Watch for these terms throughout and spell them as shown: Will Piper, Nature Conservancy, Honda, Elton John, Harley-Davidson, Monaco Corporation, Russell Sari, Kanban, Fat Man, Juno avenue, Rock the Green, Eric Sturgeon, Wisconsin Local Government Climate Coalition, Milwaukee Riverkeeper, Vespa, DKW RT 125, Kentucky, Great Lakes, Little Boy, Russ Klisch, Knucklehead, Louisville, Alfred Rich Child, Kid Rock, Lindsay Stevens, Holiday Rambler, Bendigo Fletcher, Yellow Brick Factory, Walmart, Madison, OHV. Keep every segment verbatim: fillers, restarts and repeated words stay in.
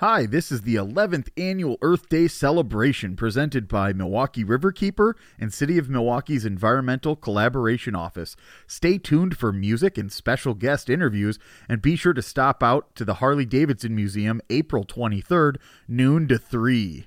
Hi, this is the eleventh Annual Earth Day Celebration presented by Milwaukee Riverkeeper and City of Milwaukee's Environmental Collaboration Office. Stay tuned for music and special guest interviews, and be sure to stop out to the Harley-Davidson Museum April twenty-third, noon to three.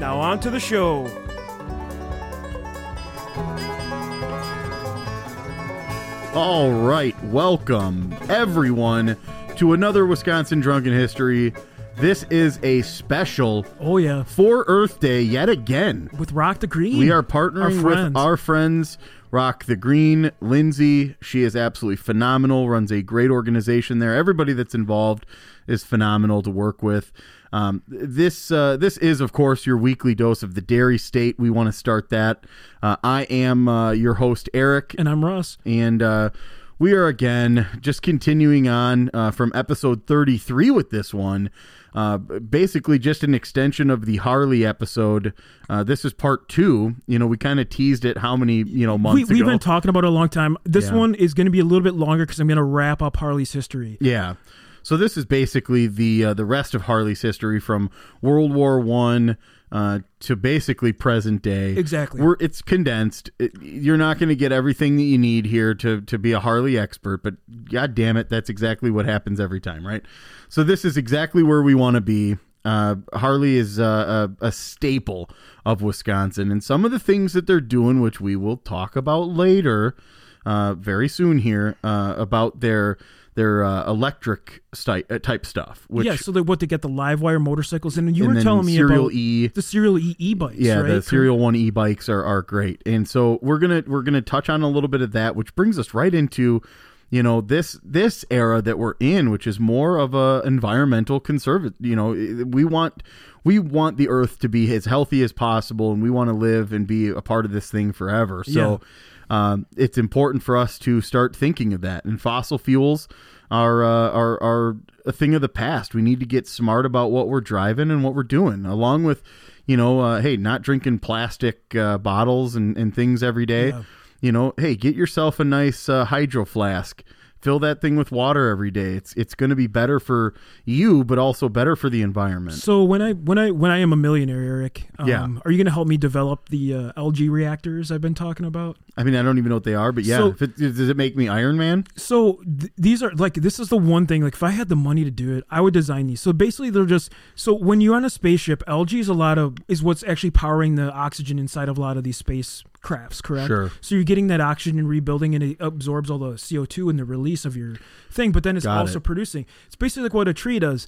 Now on to the show. All right, welcome everyone to another Wisconsin Drunken History. This is a special oh yeah for Earth Day yet again with Rock the Green. We are partnering our with our friends Rock the Green. Lindsay, she is absolutely phenomenal, runs a great organization there. Everybody that's involved is phenomenal to work with. Um, this uh, this is, of course, your weekly dose of the Dairy State. We want to start that. Uh, I am uh, your host, Eric. And I'm Russ. And uh, we are, again, just continuing on uh, from episode thirty-three with this one. Uh, basically, just an extension of the Harley episode. Uh, this is part two. You know, we kind of teased it how many, you know, months we, we've ago. We've been talking about it a long time. This yeah. one is going to be a little bit longer because I'm going to wrap up Harley's history. Yeah. So this is basically the uh, the rest of Harley's history from World War One uh, to basically present day. Exactly. We're, it's condensed. It, you're not going to get everything that you need here to, to be a Harley expert, but God damn it, that's exactly what happens every time, right? So this is exactly where we want to be. Uh, Harley is uh, a, a staple of Wisconsin, and some of the things that they're doing, which we will talk about later, uh, very soon here, uh, about their... Their uh, electric sti- type stuff. Which, yeah, so they what they get the LiveWire motorcycles, and you and were telling me about e, the Serial E e-bikes. Yeah, right? The Serial One e-bikes are are great, and so we're gonna we're gonna touch on a little bit of that, which brings us right into, you know, this this era that we're in, which is more of a environmental conservative. You know, we want we want the Earth to be as healthy as possible, and we want to live and be a part of this thing forever. So. Yeah. Um, it's important for us to start thinking of that, and fossil fuels are, uh, are, are a thing of the past. We need to get smart about what we're driving and what we're doing, along with, you know, uh, hey, not drinking plastic, uh, bottles and, and things every day, yeah. You know, hey, get yourself a nice, uh, hydro flask, fill that thing with water every day. It's, it's going to be better for you, but also better for the environment. So when I, when I, when I am a millionaire, Eric, um, yeah. are you going to help me develop the uh, L G reactors I've been talking about? I mean, I don't even know what they are, but yeah, so, if it, does it make me Iron Man? So th- these are like, this is the one thing, like if I had the money to do it, I would design these. So basically they're just, so when you're on a spaceship, L G is a lot of, is what's actually powering the oxygen inside of a lot of these space crafts, correct? Sure. So you're getting that oxygen and rebuilding, and it absorbs all the C O two and the release of your thing, but then it's Got also it. producing. It's basically like what a tree does.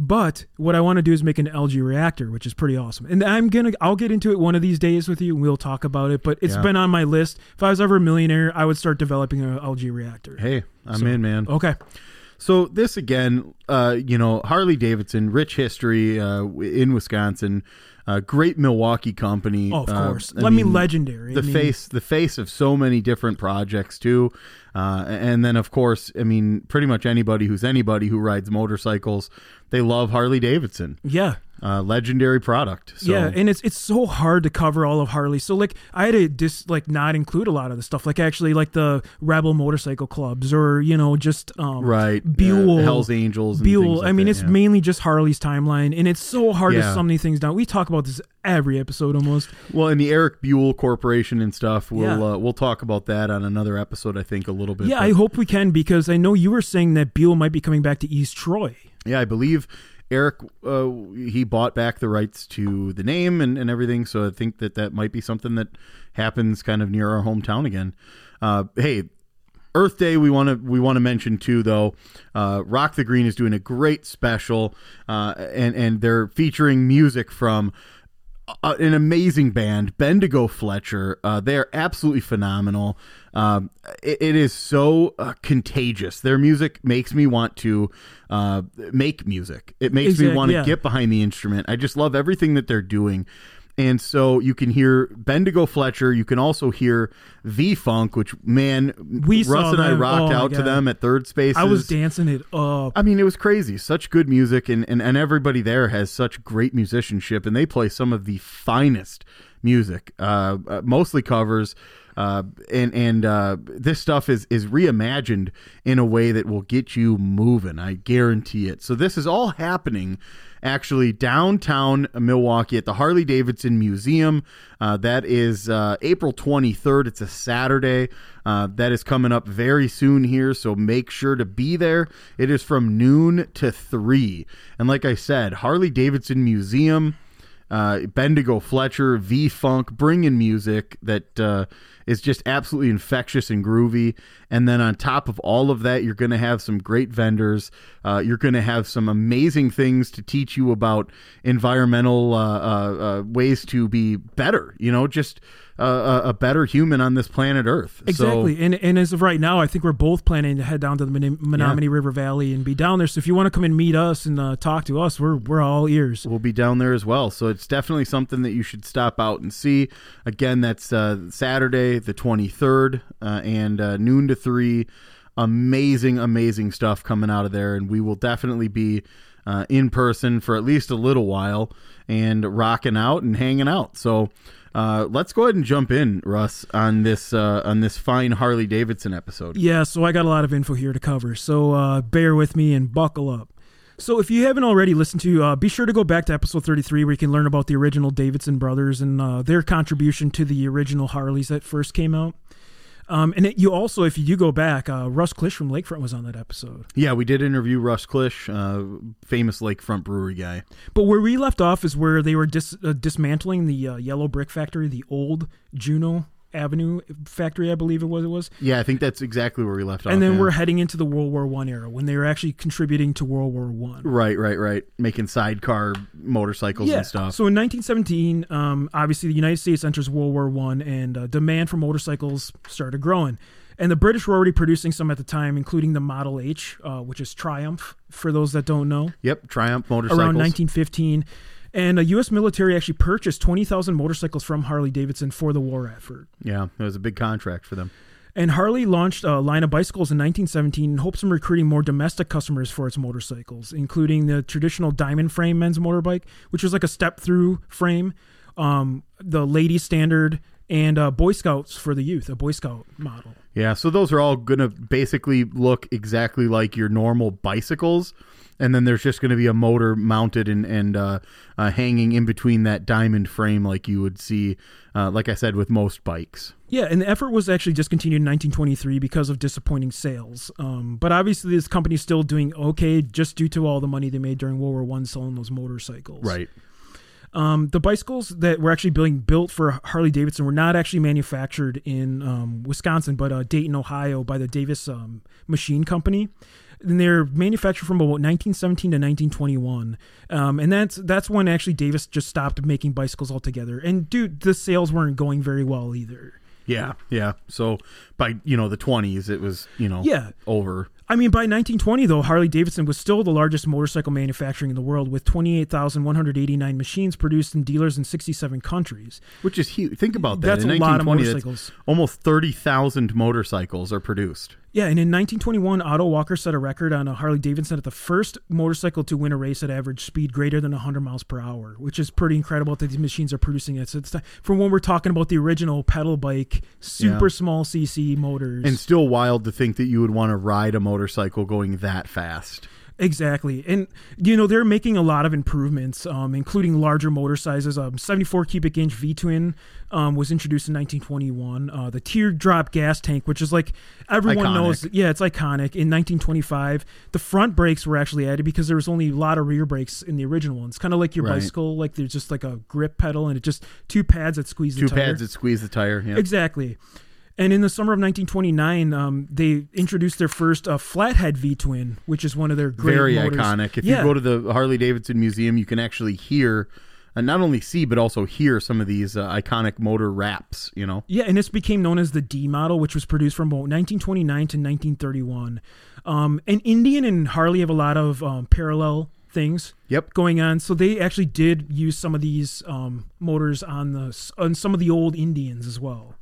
But what I want to do is make an L G reactor, which is pretty awesome. And I'm going to, I'll get into it one of these days with you, and we'll talk about it, but it's yeah. been on my list. If I was ever a millionaire, I would start developing an L G reactor. Hey, I'm so, in, man. Okay. So this again, uh, you know, Harley-Davidson, rich history uh, in Wisconsin, uh, great Milwaukee company. Oh, of uh, course. I, I mean, mean, legendary. The I mean, face, the face of so many different projects too, uh, and then of course, I mean, pretty much anybody who's anybody who rides motorcycles, they love Harley-Davidson. Yeah. Uh, legendary product. So. Yeah, and it's it's so hard to cover all of Harley. So like I had to dis like not include a lot of the stuff. Like actually like the Rebel Motorcycle Clubs, or you know just um, right Buell, uh, Hell's Angels, Buell. And things like I mean that, it's yeah. mainly just Harley's timeline, and it's so hard yeah. to sum these things down. We talk about this every episode almost. Well, and the Eric Buell Corporation and stuff. We'll yeah. uh, we'll talk about that on another episode, I think, a little bit. Yeah, but I hope we can, because I know you were saying that Buell might be coming back to East Troy. Yeah, I believe. Eric, uh, he bought back the rights to the name and, and everything, so I think that that might be something that happens kind of near our hometown again. Uh, hey, Earth Day, we want to we want to mention too, though. Uh, Rock the Green is doing a great special, uh, and and they're featuring music from uh, an amazing band, Bendigo Fletcher. Uh, they are absolutely phenomenal. Um, it, it is so uh, contagious. Their music makes me want to uh, make music. It makes exactly, me want to yeah. get behind the instrument. I just love everything that they're doing. And so you can hear Bendigo Fletcher. You can also hear The Funk, which, man, we Russ and I rocked oh out to them at Third Spaces. I was dancing it up. I mean, it was crazy. Such good music, and, and, and everybody there has such great musicianship, and they play some of the finest music, uh, mostly covers. Uh, and and uh, this stuff is, is reimagined in a way that will get you moving. I guarantee it. So this is all happening actually downtown Milwaukee at the Harley-Davidson Museum. Uh, that is uh, April twenty-third. It's a Saturday. Uh, that is coming up very soon here, so make sure to be there. It is from noon to three. And like I said, Harley-Davidson Museum, Uh, Bendigo Fletcher, V-Funk, bring in music that uh, is just absolutely infectious and groovy. And then on top of all of that, you're going to have some great vendors. Uh, you're going to have some amazing things to teach you about environmental uh, uh, uh, ways to be better, you know, just uh, a better human on this planet Earth. Exactly. So, and and as of right now, I think we're both planning to head down to the Menom- Menominee yeah. River Valley and be down there. So if you want to come and meet us and uh, talk to us, we're we're all ears. We'll be down there as well. So it's definitely something that you should stop out and see. Again, that's uh, Saturday, the twenty-third, uh, and uh, noon to three. Amazing, amazing stuff coming out of there, and we will definitely be uh, in person for at least a little while and rocking out and hanging out. So uh, let's go ahead and jump in, Russ, on this uh, on this fine Harley Davidson episode. Yeah, so I got a lot of info here to cover, so uh, bear with me and buckle up. So if you haven't already listened to, uh, be sure to go back to episode thirty-three where you can learn about the original Davidson brothers and uh, their contribution to the original Harleys that first came out. Um, and it, you also, if you do go back, uh, Russ Klisch from Lakefront was on that episode. Yeah, we did interview Russ Klisch, uh, famous Lakefront brewery guy. But where we left off is where they were dis- uh, dismantling the uh, Yellow Brick Factory, the old Juno avenue factory, I believe it was. It was. Yeah, I think that's exactly where we left off. And then yeah. we're heading into the World War One era when they were actually contributing to World War One. Right, right, right. Making sidecar motorcycles yeah. and stuff. So in nineteen seventeen, um, obviously the United States enters World War One, and uh, demand for motorcycles started growing. And the British were already producing some at the time, including the Model H, uh, which is Triumph, for those that don't know. Yep, Triumph motorcycles. Around nineteen fifteen. And the U S military actually purchased twenty thousand motorcycles from Harley-Davidson for the war effort. Yeah, it was a big contract for them. And Harley launched a line of bicycles in nineteen seventeen in hopes of recruiting more domestic customers for its motorcycles, including the traditional diamond frame men's motorbike, which was like a step-through frame, um, the ladies' standard, and uh, Boy Scouts for the youth, a Boy Scout model. Yeah, so those are all going to basically look exactly like your normal bicycles. And then there's just going to be a motor mounted and, and uh, uh, hanging in between that diamond frame like you would see, uh, like I said, with most bikes. Yeah, and the effort was actually discontinued in nineteen twenty-three because of disappointing sales. Um, but obviously this company's still doing okay just due to all the money they made during World War One selling those motorcycles. Right. Um, the bicycles that were actually being built for Harley-Davidson were not actually manufactured in um, Wisconsin, but uh, Dayton, Ohio, by the Davis um, Machine Company. And they're manufactured from about nineteen seventeen to nineteen twenty-one. Um, and that's that's when actually Davis just stopped making bicycles altogether. And, dude, the sales weren't going very well either. Yeah, yeah. So by, you know, the twenties, it was, you know, yeah. over. I mean, by nineteen twenty, though, Harley-Davidson was still the largest motorcycle manufacturing in the world with twenty-eight thousand one hundred eighty-nine machines produced in dealers in sixty-seven countries. Which is huge. Think about that. That's in a lot of motorcycles. Almost thirty thousand motorcycles are produced. Yeah, and in nineteen twenty-one, Otto Walker set a record on a Harley-Davidson at the first motorcycle to win a race at average speed greater than one hundred miles per hour, which is pretty incredible that these machines are producing it. So it's from when we're talking about the original pedal bike, super yeah. small C C motors. And still wild to think that you would want to ride a motorcycle. motorcycle going that fast. Exactly. And, you know, they're making a lot of improvements, um, including larger motor sizes. Um, seventy-four cubic inch V-twin um, was introduced in nineteen twenty-one. Uh, the teardrop gas tank, which is like everyone iconic. knows. Yeah, it's iconic. In nineteen twenty-five, the front brakes were actually added because there was only a lot of rear brakes in the original ones. Kind of like your right. bicycle, like there's just like a grip pedal and it just two pads that squeeze the two tire. Two pads that squeeze the tire. Yeah. Exactly. And in the summer of nineteen twenty-nine, um, they introduced their first uh, flathead V-twin, which is one of their great Very motors. Iconic. If yeah. you go to the Harley-Davidson Museum, you can actually hear and not only see but also hear some of these uh, iconic motor raps, you know. Yeah, and this became known as the D model, which was produced from about nineteen twenty-nine to nineteen thirty-one. Um, and Indian and Harley have a lot of um, parallel things yep. going on. So they actually did use some of these um, motors on the on some of the old Indians as well.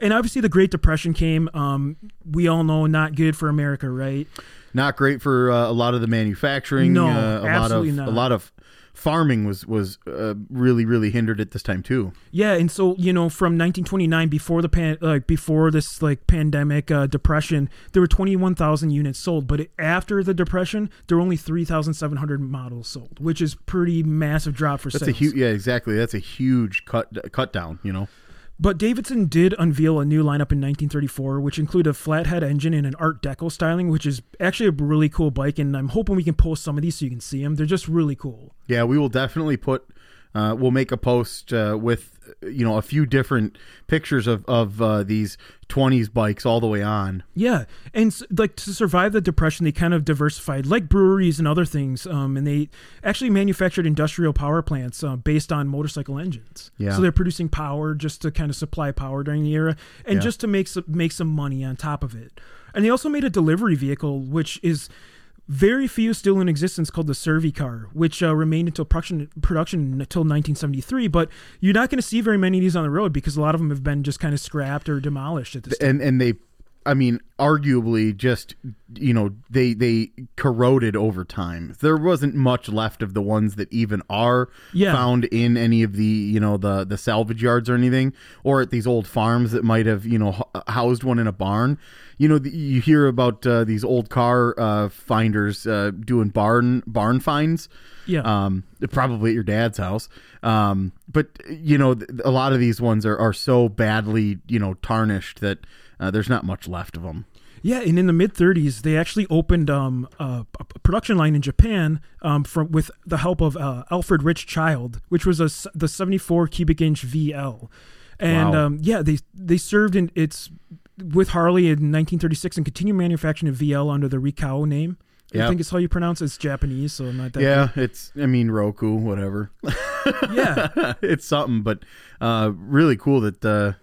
And obviously the Great Depression came. Um, we all know, not good for America, right? Not great for uh, a lot of the manufacturing. No, uh, a absolutely lot of, not. A lot of farming was, was uh, really, really hindered at this time too. Yeah, and so, you know, from nineteen twenty-nine, before the pan, like before this like pandemic uh, depression, there were twenty-one thousand units sold. But it, after the depression, there were only three thousand seven hundred models sold, which is pretty massive drop for That's sales. A hu- yeah, exactly. That's a huge cut cut down, you know. But Davidson did unveil a new lineup in nineteen thirty-four, which included a flathead engine and an Art Deco styling, which is actually a really cool bike. And I'm hoping we can post some of these so you can see them. They're just really cool. Yeah, we will definitely put, uh, we'll make a post uh, with, you know, a few different pictures of, of uh, these twenties bikes all the way on. Yeah. And like to survive the depression, they kind of diversified like breweries and other things. Um, and they actually manufactured industrial power plants uh, based on motorcycle engines. Yeah. So they're producing power just to kind of supply power during the era and yeah. just to make some, make some money on top of it. And they also made a delivery vehicle, which is very few still in existence, called the Survey car, which uh, remained until production, production until nineteen seventy-three. But you're not going to see very many of these on the road because a lot of them have been just kind of scrapped or demolished at this time. And, and they, I mean, arguably just, you know, they, they corroded over time. There wasn't much left of the ones that even are yeah. found in any of the, you know, the, the salvage yards or anything, or at these old farms that might have, you know, housed one in a barn. You know, the, you hear about uh, these old car uh, finders uh, doing barn barn finds. Yeah. Um, probably at your dad's house. Um, but, you know, th- a lot of these ones are, are so badly, you know, tarnished that uh, there's not much left of them. Yeah, and in the mid-thirties, they actually opened um, a, a production line in Japan um, from with the help of uh, Alfred Rich Child, which was a, the seventy-four cubic inch V L. And, wow. um, yeah, they they served in its... with Harley in nineteen thirty-six and continued manufacturing of V L under the Rikao name. Yep. I think it's how you pronounce it. It's Japanese, so I'm not that Yeah, bad. It's, I mean, Roku, whatever. Yeah. It's something, but uh, really cool that, uh,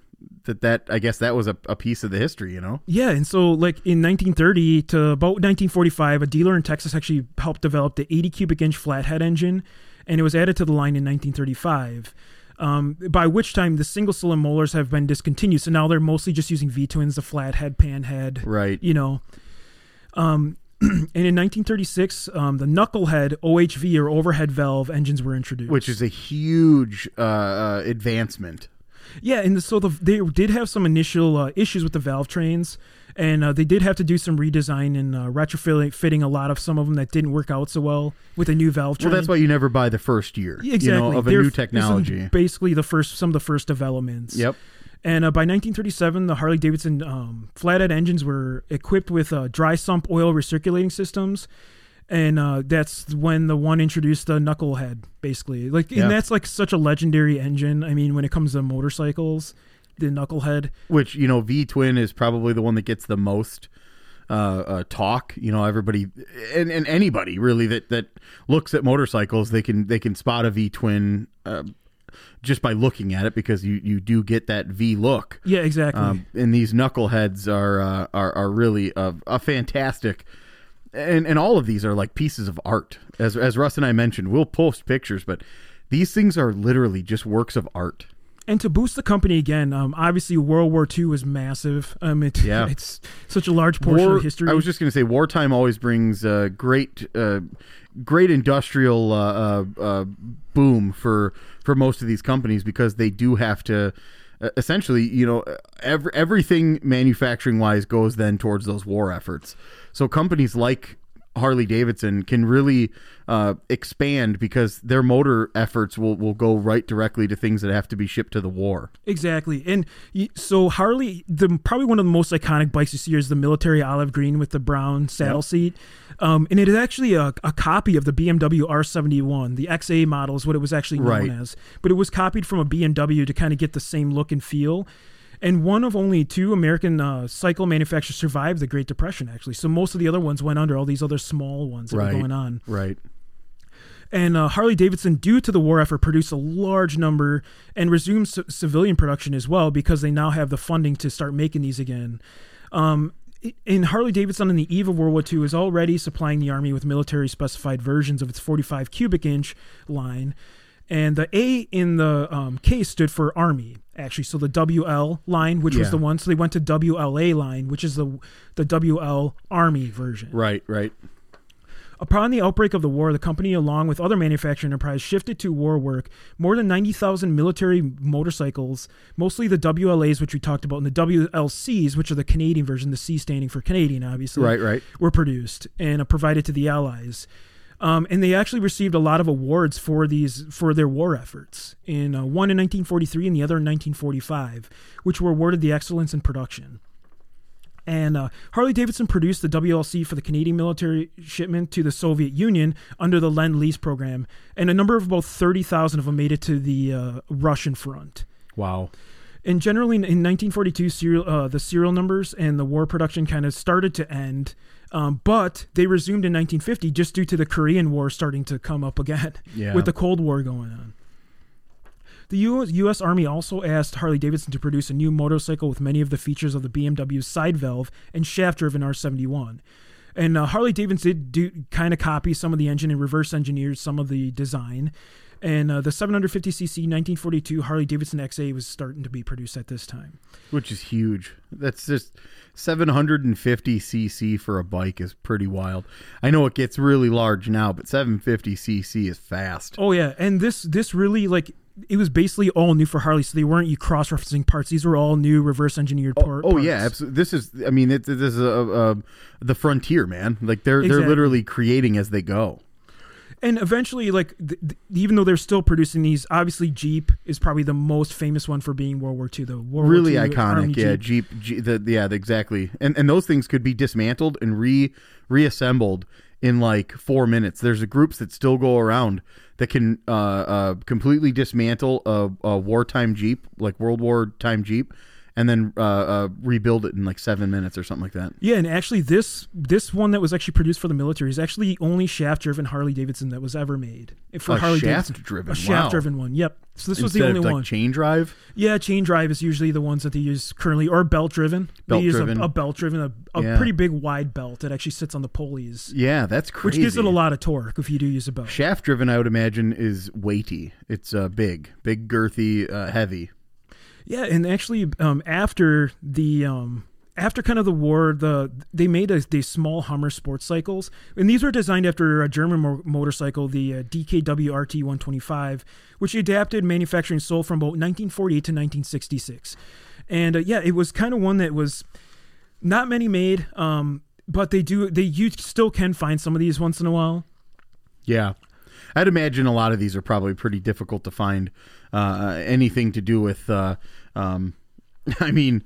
that, that I guess that was a, a piece of the history, you know? Yeah, and so, like, in nineteen thirty to about nineteen forty-five, a dealer in Texas actually helped develop the eighty cubic inch flathead engine, and it was added to the line in nineteen thirty-five. Um, by which time the single cylinder molars have been discontinued. So now they're mostly just using V-twins, the flathead, panhead, right? You know, um, and in nineteen thirty-six, um, the knucklehead O H V or overhead valve engines were introduced, which is a huge uh, advancement. Yeah, and so the, they did have some initial uh, issues with the valve trains, and uh, they did have to do some redesign and uh, retrofitting a lot of some of them that didn't work out so well with a new valve train. Well, that's why you never buy the first year, exactly, you know, of a They're, new technology. Basically, the first some of the first developments. Yep. And uh, by nineteen thirty-seven, the Harley-Davidson um, flathead engines were equipped with uh, dry sump oil recirculating systems. And uh, that's when the one introduced the knucklehead, basically. Like, yeah. And that's like such a legendary engine. I mean, when it comes to motorcycles, the knucklehead, which, you know, V-twin is probably the one that gets the most uh, uh, talk. You know, everybody and, and anybody really that, that looks at motorcycles, they can they can spot a V-twin uh, just by looking at it because you, you do get that V look. Yeah, exactly. Um, and these knuckleheads are uh, are are really a, a fantastic. And and all of these are like pieces of art. As as Russ and I mentioned, we'll post pictures, but these things are literally just works of art. And to boost the company again, um, obviously World War Two was massive. Um, it, yeah. It's such a large portion War, of history. I was just going to say, wartime always brings a great, uh, great industrial uh, uh, boom for for most of these companies because they do have to. Essentially, you know, every, everything manufacturing-wise goes then towards those war efforts. So companies like Harley-Davidson can really uh, expand because their motor efforts will, will go right directly to things that have to be shipped to the war. Exactly. And so Harley, the probably one of the most iconic bikes you see is the military olive green with the brown saddle yep. seat. Um, and it is actually a, a copy of the B M W R seventy-one. The X A model is what it was actually known right. as. But it was copied from a B M W to kind of get the same look and feel. And one of only two American uh, cycle manufacturers survived the Great Depression, actually. So most of the other ones went under, all these other small ones that right, were going on. Right. and uh, Harley-Davidson, due to the war effort, produced a large number and resumed c- civilian production as well, because they now have the funding to start making these again. Um, in Harley-Davidson, on the eve of World War Two, is already supplying the Army with military-specified versions of its forty-five cubic inch line. And the A in the um, K stood for Army, actually. So the W L line, which yeah. was the one. So they went to W L A line, which is the the W L Army version. Right, right. Upon the outbreak of the war, the company, along with other manufacturing enterprises, shifted to war work. More than ninety thousand military motorcycles, mostly the W L As, which we talked about, and the W L Cs, which are the Canadian version, the C standing for Canadian, obviously, right, right. were produced and provided to the Allies. Um, and they actually received a lot of awards for these for their war efforts, in uh, one in nineteen forty-three and the other in nineteen forty-five, which were awarded the excellence in production. And uh, Harley-Davidson produced the W L C for the Canadian military shipment to the Soviet Union under the Lend-Lease program, and a number of about thirty thousand of them made it to the uh, Russian front. Wow. And generally in nineteen forty-two, serial, uh, the serial numbers and the war production kind of started to end, um, but they resumed in nineteen fifty just due to the Korean War starting to come up again yeah. with the Cold War going on. The U S Army also asked Harley-Davidson to produce a new motorcycle with many of the features of the B M W's side valve and shaft-driven R seventy-one. And uh, Harley-Davidson did do, kind of copy some of the engine and reverse engineered some of the design. And uh, the seven fifty c c nineteen forty-two Harley-Davidson X A was starting to be produced at this time. Which is huge. That's just seven fifty c c for a bike is pretty wild. I know it gets really large now, but seven fifty c c is fast. Oh, yeah. And this this really, like... it was basically all new for Harley, so they weren't you cross-referencing parts. These were all new reverse-engineered par- oh, oh, parts. Oh, yeah, absolutely. This is, I mean, it, this is a, a, the frontier, man. Like, they're exactly. they're literally creating as they go. And eventually, like, th- th- even though they're still producing these, obviously Jeep is probably the most famous one for being World War Two, though. World really War Two, iconic, Army yeah, Jeep. Jeep, Jeep the, yeah, exactly. And and those things could be dismantled and re reassembled in, like, four minutes. There's groups that still go around that can uh, uh, completely dismantle a, a wartime Jeep, like World War time Jeep, and then uh, uh, rebuild it in like seven minutes or something like that. Yeah, and actually this this one that was actually produced for the military is actually the only shaft-driven Harley-Davidson that was ever made. For a Harley-Davidson, shaft-driven? A shaft-driven wow. one, yep. So this Instead was the only of, like, one. Chain drive? Yeah, chain drive is usually the ones that they use currently, or belt-driven. Belt-driven. They use a, a belt-driven, a, a yeah. pretty big wide belt that actually sits on the pulleys. Yeah, that's crazy. Which gives it a lot of torque if you do use a belt. Shaft-driven, I would imagine, is weighty. It's uh, big, big, girthy, uh, heavy. Yeah, and actually, um, after the um, after kind of the war, the they made a, these small Hummer sports cycles, and these were designed after a German mo- motorcycle, the uh, D K W R T one twenty-five, which adapted, manufactured, and sold from about nineteen forty-eight to nineteen sixty-six. And uh, yeah, it was kind of one that was not many made, um, but they do they you still can find some of these once in a while. Yeah. I'd imagine a lot of these are probably pretty difficult to find uh, anything to do with, uh, um, I mean,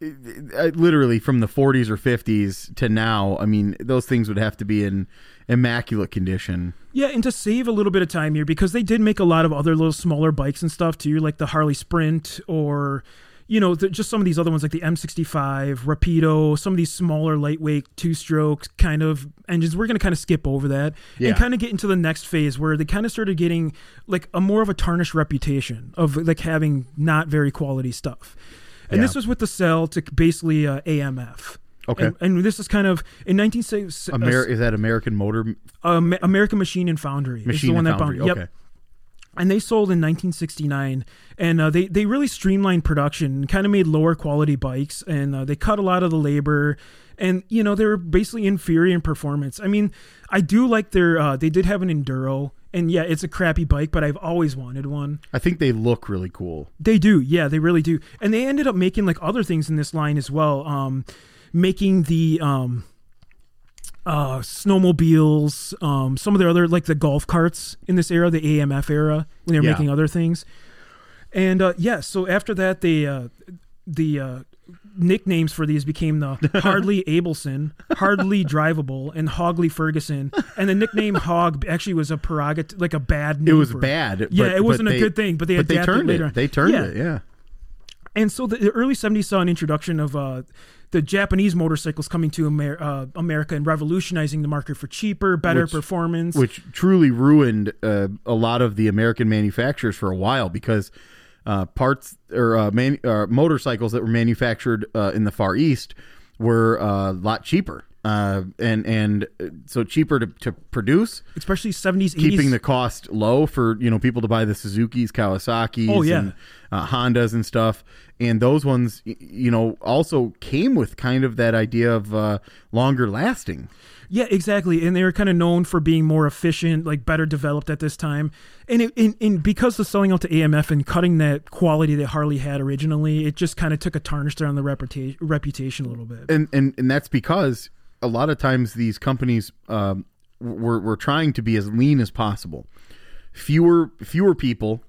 it, it, literally from the forties or fifties to now. I mean, those things would have to be in immaculate condition. Yeah, and to save a little bit of time here, because they did make a lot of other little smaller bikes and stuff too, like the Harley Sprint or, you know, the, just some of these other ones like the M sixty-five, Rapido, some of these smaller lightweight two-stroke kind of engines. We're going to kind of skip over that yeah. and kind of get into the next phase where they kind of started getting like a more of a tarnished reputation of like having not very quality stuff. And yeah. this was with the sale to basically uh, A M F. Okay. And, and this is kind of in nineteen sixty. Ameri- uh, is that American Motor? Uh, American Machine and Foundry. Machine the one and Foundry. That bound- okay. Yep. And they sold in nineteen sixty-nine, and uh, they, they really streamlined production and kind of made lower quality bikes, and uh, they cut a lot of the labor, and, you know, they were basically inferior in performance. I mean, I do like their, uh, they did have an Enduro, and yeah, it's a crappy bike, but I've always wanted one. I think they look really cool. They do, yeah, they really do. And they ended up making, like, other things in this line as well, um, making the... Um, Uh, snowmobiles, um, some of their other, like the golf carts in this era, the A M F era, when they were yeah. making other things. And uh, yeah, so after that, they, uh, the uh, nicknames for these became the Hardly Abelson, Hardly Drivable, and Hogley Ferguson. And the nickname Hog actually was a prerogative, like a bad name. It was for, bad. Yeah, but, it wasn't a they, good thing, but they but adapted they turned it later. It. They turned yeah. it, yeah. And so the, the early seventies saw an introduction of uh, the Japanese motorcycles coming to Amer- uh, America and revolutionizing the market for cheaper, better which, performance. Which truly ruined uh, a lot of the American manufacturers for a while, because uh, parts or uh, man- uh, motorcycles that were manufactured uh, in the Far East were uh, a lot cheaper. Uh, and and so cheaper to, to produce, especially seventies, eighties, keeping the cost low for, you know, people to buy the Suzukis, Kawasaki's, oh, yeah. and uh, Hondas and stuff. And those ones, you know, also came with kind of that idea of uh, longer lasting. Yeah, exactly. And they were kind of known for being more efficient, like better developed at this time. And, it, and, and because of selling out to A M F and cutting that quality that Harley had originally, it just kind of took a tarnish on the reputation, reputation a little bit. And and, and that's because a lot of times these companies um, were, were trying to be as lean as possible. Fewer fewer people,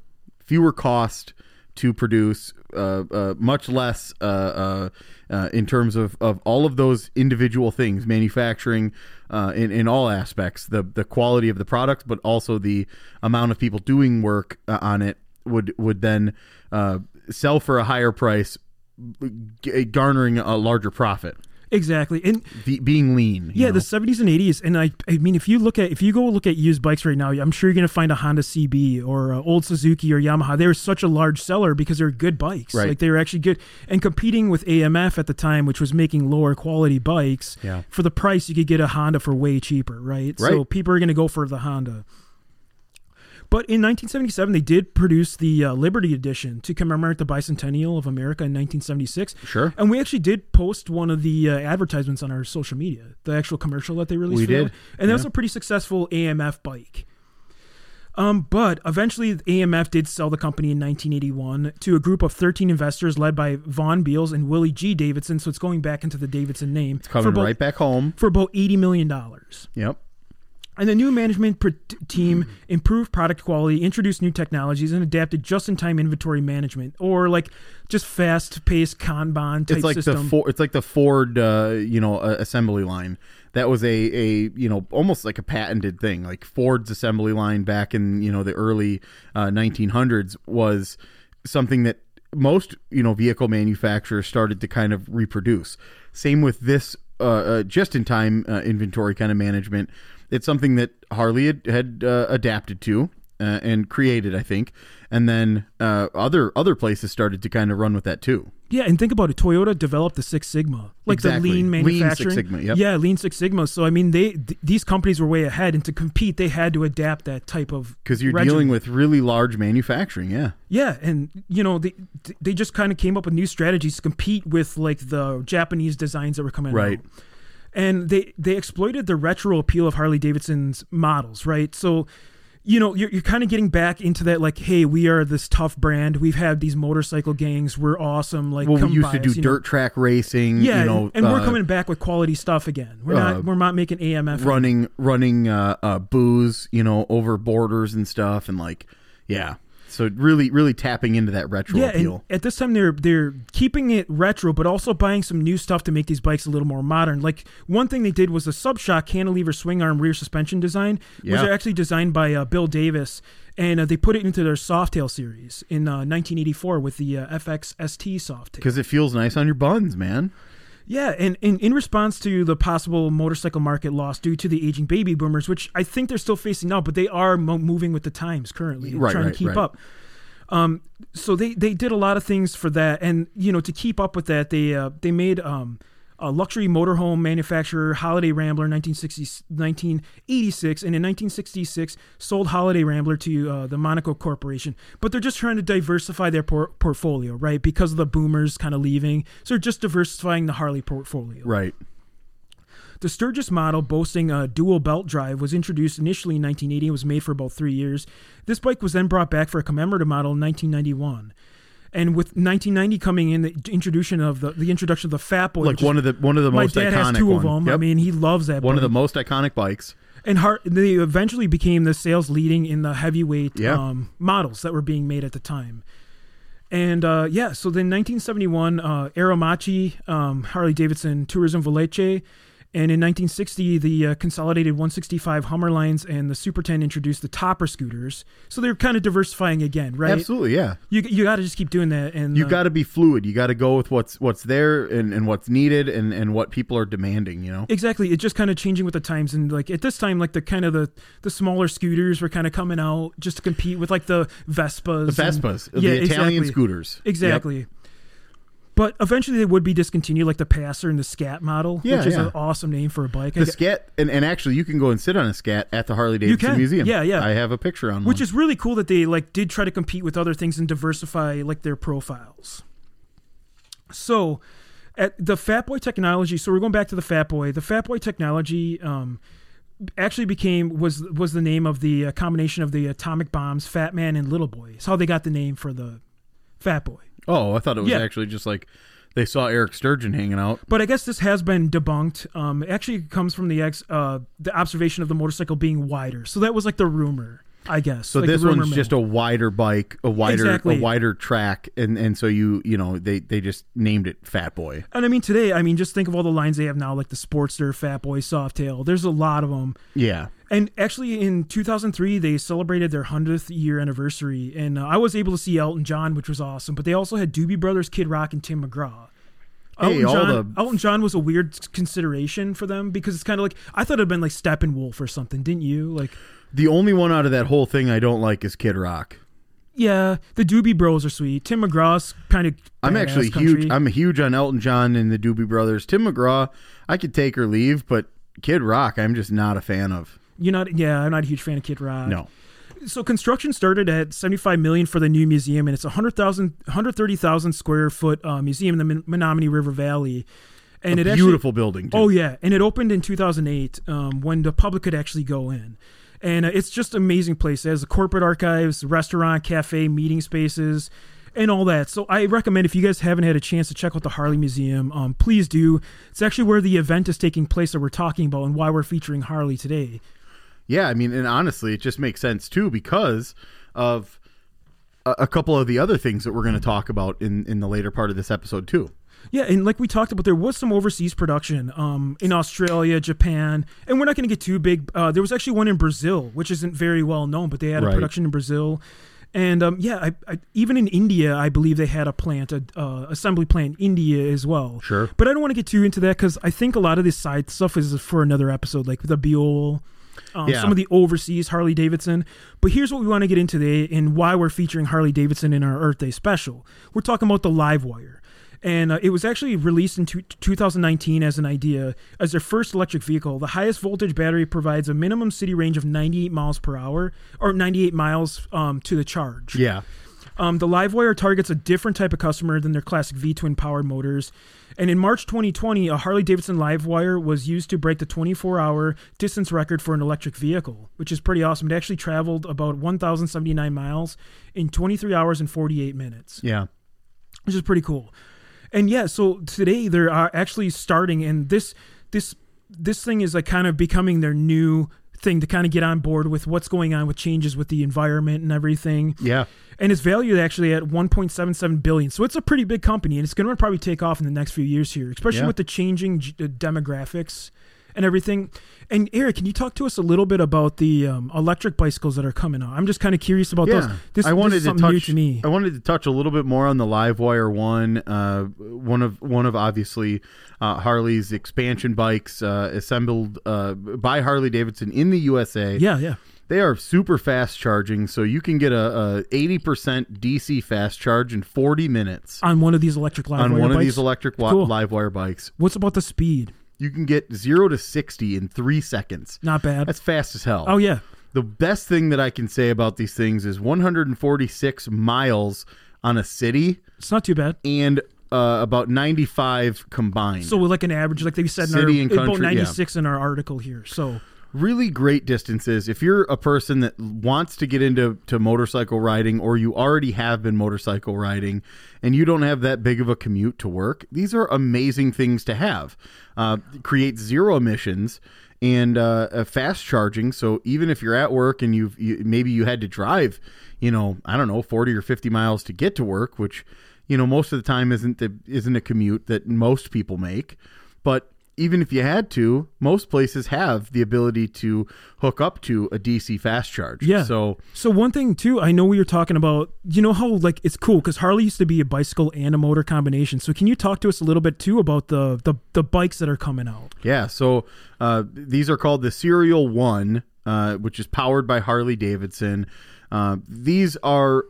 fewer cost to produce, uh, uh, much less uh, uh, uh, in terms of, of all of those individual things, manufacturing uh, in, in all aspects, the, the quality of the product, but also the amount of people doing work uh, on it would, would then uh, sell for a higher price, g- garnering a larger profit. Exactly. And Be- being lean. Yeah, know. The seventies and eighties. And I I mean, if you look at if you go look at used bikes right now, I'm sure you're going to find a Honda C B or a old Suzuki or Yamaha. They were such a large seller because they were good bikes. Right. Like they were actually good. And competing with A M F at the time, which was making lower quality bikes, yeah. for the price, you could get a Honda for way cheaper, right? right. So people are going to go for the Honda. But in nineteen seventy-seven, they did produce the uh, Liberty Edition to commemorate the bicentennial of America in nineteen seventy-six. Sure. And we actually did post one of the uh, advertisements on our social media, the actual commercial that they released. We did. Them. And yeah. that was a pretty successful A M F bike. Um, but eventually, A M F did sell the company in nineteen eighty-one to a group of thirteen investors led by Vaughn Beals and Willie G. Davidson. So it's going back into the Davidson name. It's coming about, right back home. For about eighty million dollars. Yep. And the new management pro- team improved product quality, introduced new technologies, and adapted just-in-time inventory management, or like just fast-paced Kanban type it's like system. The For- it's like the Ford, uh, you know, uh, assembly line. That was a, a, you know, almost like a patented thing. Like Ford's assembly line back in, you know, the early uh, nineteen hundreds was something that most, you know, vehicle manufacturers started to kind of reproduce. Same with this uh, uh, just-in-time uh, inventory kind of management. It's something that Harley had, had uh, adapted to uh, and created, I think. And then uh, other other places started to kind of run with that, too. Yeah, and think about it. Toyota developed the Six Sigma, like exactly. the lean manufacturing. Lean Six Sigma, yep. Yeah, Lean Six Sigma. So, I mean, they th- these companies were way ahead, and to compete, they had to adapt that type of Because you're regimen. Dealing with really large manufacturing, yeah. Yeah, and, you know, they they just kind of came up with new strategies to compete with, like, the Japanese designs that were coming right. out. Right. And they, they exploited the retro appeal of Harley-Davidson's models, right? So, you know, you're, you're kind of getting back into that, like, hey, we are this tough brand. We've had these motorcycle gangs. We're awesome. Like, well, come we used to do dirt know. track racing. Yeah, you know, and, and uh, we're coming back with quality stuff again. We're uh, not we're not making A M F. Running, running uh, uh, booze, you know, over borders and stuff. And, like, yeah. So really, really tapping into that retro yeah, appeal. And at this time, they're they're keeping it retro, but also buying some new stuff to make these bikes a little more modern. Like one thing they did was the subshock cantilever swing arm rear suspension design, yeah. which are actually designed by uh, Bill Davis, and uh, they put it into their Softail series in uh, nineteen eighty-four with the uh, F X S T Softail. Because it feels nice on your buns, man. Yeah, and, and in response to the possible motorcycle market loss due to the aging baby boomers, which I think they're still facing now, but they are mo- moving with the times currently, right, trying right, to keep right. up. Um, so they, they did a lot of things for that, and you know to keep up with that, they uh, they made um, a luxury motorhome manufacturer, Holiday Rambler, nineteen sixty, nineteen eighty-six, and in nineteen sixty-six sold Holiday Rambler to uh, the Monaco Corporation. But they're just trying to diversify their por- portfolio, right? Because of the boomers kind of leaving. So they're just diversifying the Harley portfolio. Right. The Sturgis model, boasting a dual belt drive, was introduced initially in nineteen eighty and was made for about three years. This bike was then brought back for a commemorative model in nineteen ninety-one. And with nineteen ninety coming in, the introduction of the, the introduction of the Fat Boy, like one of the one of the most iconic. My dad has two of them. Yep. I mean, he loves that. One bike. Of the most iconic bikes. And Har- they eventually became the sales leading in the heavyweight yeah. um, models that were being made at the time. And uh, yeah, so then nineteen seventy-one, uh, Aramachi, um, Harley Davidson Tourism Village, And in nineteen sixty, the uh, consolidated one sixty-five Hummer lines and the Super ten introduced the topper scooters. So they're kind of diversifying again, right? Absolutely, yeah. You you got to just keep doing that. And you uh, got to be fluid. You got to go with what's what's there and, and what's needed and, and what people are demanding, you know? Exactly. It's just kind of changing with the times. And like at this time, like the kind of the, the smaller scooters were kind of coming out just to compete with like the Vespas. The Vespas, and, yeah, the Italian exactly. scooters. Exactly. Yep. But eventually they would be discontinued, like the Passer and the Scat model, yeah, which is yeah. an awesome name for a bike. The Scat, and, and actually you can go and sit on a Scat at the Harley-Davidson Museum. Yeah, yeah. I have a picture on which one. Which is really cool that they like did try to compete with other things and diversify like their profiles. So at the Fat Boy technology, so we're going back to the Fat Boy. The Fat Boy technology um, actually became, was was the name of the uh, combination of the atomic bombs, Fat Man and Little Boy. It's how they got the name for the Fat Boy. Oh, I thought it was yeah. actually just like they saw Eric Sturgeon hanging out. But I guess this has been debunked. Um, it actually comes from the ex, uh, the observation of the motorcycle being wider. So that was like the rumor, I guess. So like this one's mill. just a wider bike, a wider exactly. a wider track. And, and so you you know, they, they just named it Fat Boy. And I mean, today, I mean, just think of all the lines they have now, like the Sportster, Fat Boy, Softail. There's a lot of them. Yeah. And actually, in two thousand three, they celebrated their hundredth year anniversary, and uh, I was able to see Elton John, which was awesome. But they also had Doobie Brothers, Kid Rock, and Tim McGraw. Elton, hey, John, all the... Elton John was a weird consideration for them because it's kind of like I thought it'd been like Steppenwolf or something, didn't you? Like the only one out of that whole thing I don't like is Kid Rock. Yeah, the Doobie Bros are sweet. Tim McGraw's kind of I'm actually country. huge. I'm huge on Elton John and the Doobie Brothers. Tim McGraw, I could take or leave, but Kid Rock, I'm just not a fan of. You're not, yeah, I'm not a huge fan of Kid Rock. No. So construction started at seventy-five million dollars for the new museum, and it's a one hundred thirty thousand square foot uh, museum in the Menominee River Valley. And a it beautiful actually, building. Too. Oh yeah, and it opened in two thousand eight um, when the public could actually go in, and uh, it's just an amazing place. It has the corporate archives, restaurant, cafe, meeting spaces. And all that. So I recommend if you guys haven't had a chance to check out the Harley Museum, um, please do. It's actually where the event is taking place that we're talking about and why we're featuring Harley today. Yeah, I mean, and honestly, it just makes sense, too, because of a, a couple of the other things that we're going to talk about in, in the later part of this episode, too. Yeah, and like we talked about, there was some overseas production um, in Australia, Japan, and we're not going to get too big. Uh, there was actually one in Brazil, which isn't very well known, but they had a right. production in Brazil. And um, yeah, I, I, even in India, I believe they had a plant, a uh, assembly plant in India as well. Sure. But I don't want to get too into that because I think a lot of this side stuff is for another episode, like the Biol, um, yeah. some of the overseas Harley-Davidson. But here's what we want to get into today and why we're featuring Harley-Davidson in our Earth Day special. We're talking about the LiveWire. And uh, it was actually released in two thousand nineteen as an idea, as their first electric vehicle. The highest voltage battery provides a minimum city range of ninety-eight miles per hour, or ninety-eight miles um, to the charge. Yeah. Um, the LiveWire targets a different type of customer than their classic V-twin powered motors. And in March twenty twenty, a Harley-Davidson LiveWire was used to break the twenty-four hour distance record for an electric vehicle, which is pretty awesome. It actually traveled about one thousand seventy-nine miles in twenty-three hours and forty-eight minutes. Yeah. Which is pretty cool. And yeah, so today they're actually starting, and this this this thing is like kind of becoming their new thing to kind of get on board with what's going on with changes with the environment and everything. Yeah. And it's valued actually at one point seven seven billion dollars. So it's a pretty big company, and it's going to probably take off in the next few years here, especially yeah. with the changing demographics and everything. And Eric, can you talk to us a little bit about the um, electric bicycles that are coming out? I'm just kind of curious about yeah. those. This, I wanted this is something to touch, new to me. I wanted to touch a little bit more on the LiveWire one, uh, one of one of obviously uh, Harley's expansion bikes uh, assembled uh, by Harley-Davidson in the U S A. Yeah, yeah. They are super fast charging, so you can get a, a eighty percent D C fast charge in forty minutes. On one of these electric LiveWire bikes? On one of these electric wi- cool. LiveWire bikes. What's about the speed? You can get zero to sixty in three seconds. Not bad. That's fast as hell. Oh, yeah. The best thing that I can say about these things is one hundred forty-six miles on a city. It's not too bad. And uh, about ninety-five combined. So like an average, like they said, city in our, and country, about ninety-six yeah. in our article here. So really great distances. If you're a person that wants to get into to motorcycle riding, or you already have been motorcycle riding and you don't have that big of a commute to work, these are amazing things to have. Uh, create zero emissions and uh, fast charging. So even if you're at work and you've you, maybe you had to drive, you know, I don't know, forty or fifty miles to get to work, which, you know, most of the time isn't the, isn't a commute that most people make. But even if you had to, most places have the ability to hook up to a D C fast charge. Yeah. So, so one thing too, I know we were talking about, you know how like it's cool because Harley used to be a bicycle and a motor combination. So can you talk to us a little bit too about the the, the bikes that are coming out? Yeah. So uh, these are called the Serial One, uh, which is powered by Harley-Davidson. Uh, these are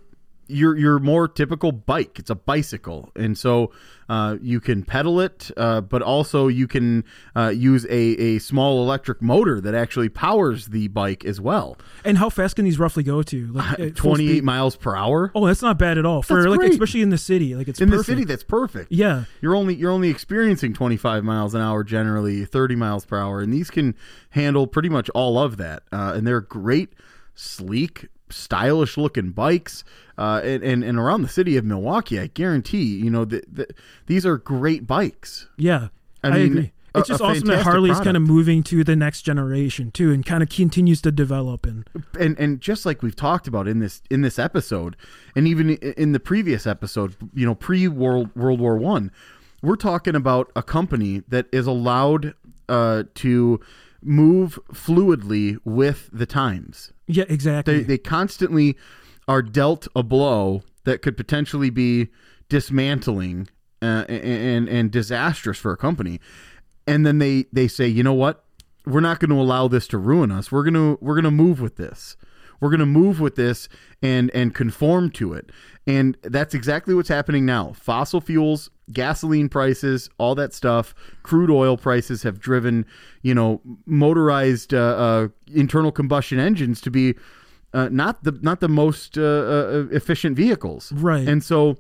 your your more typical bike. It's a bicycle, and so uh, you can pedal it, uh, but also you can uh, use a, a small electric motor that actually powers the bike as well. And how fast can these roughly go to? Like uh, twenty-eight miles per hour. Oh, that's not bad at all. For that's like great. Especially in the city, like it's in perfect. The city. That's perfect. Yeah, you're only you're only experiencing twenty-five miles an hour generally, thirty miles per hour, and these can handle pretty much all of that. Uh, and they're great, sleek, stylish looking bikes, uh, and, and, and around the city of Milwaukee, I guarantee, you know, that the, these are great bikes. Yeah, I, I mean, agree. It's a, just a awesome that Harley's product. Kind of moving to the next generation too, and kind of continues to develop. And, and, and just like we've talked about in this, in this episode, and even in the previous episode, you know, pre World World War One, we're talking about a company that is allowed, uh, to move fluidly with the times. Yeah, exactly. They, they constantly are dealt a blow that could potentially be dismantling uh, and, and and disastrous for a company, and then they, they say, you know what, we're not going to allow this to ruin us. We're gonna we're gonna move with this. We're gonna move with this and and conform to it. And that's exactly what's happening now. Fossil fuels, gasoline prices, all that stuff, crude oil prices have driven, you know, motorized uh, uh, internal combustion engines to be uh, not the not the most uh, uh, efficient vehicles. Right. And so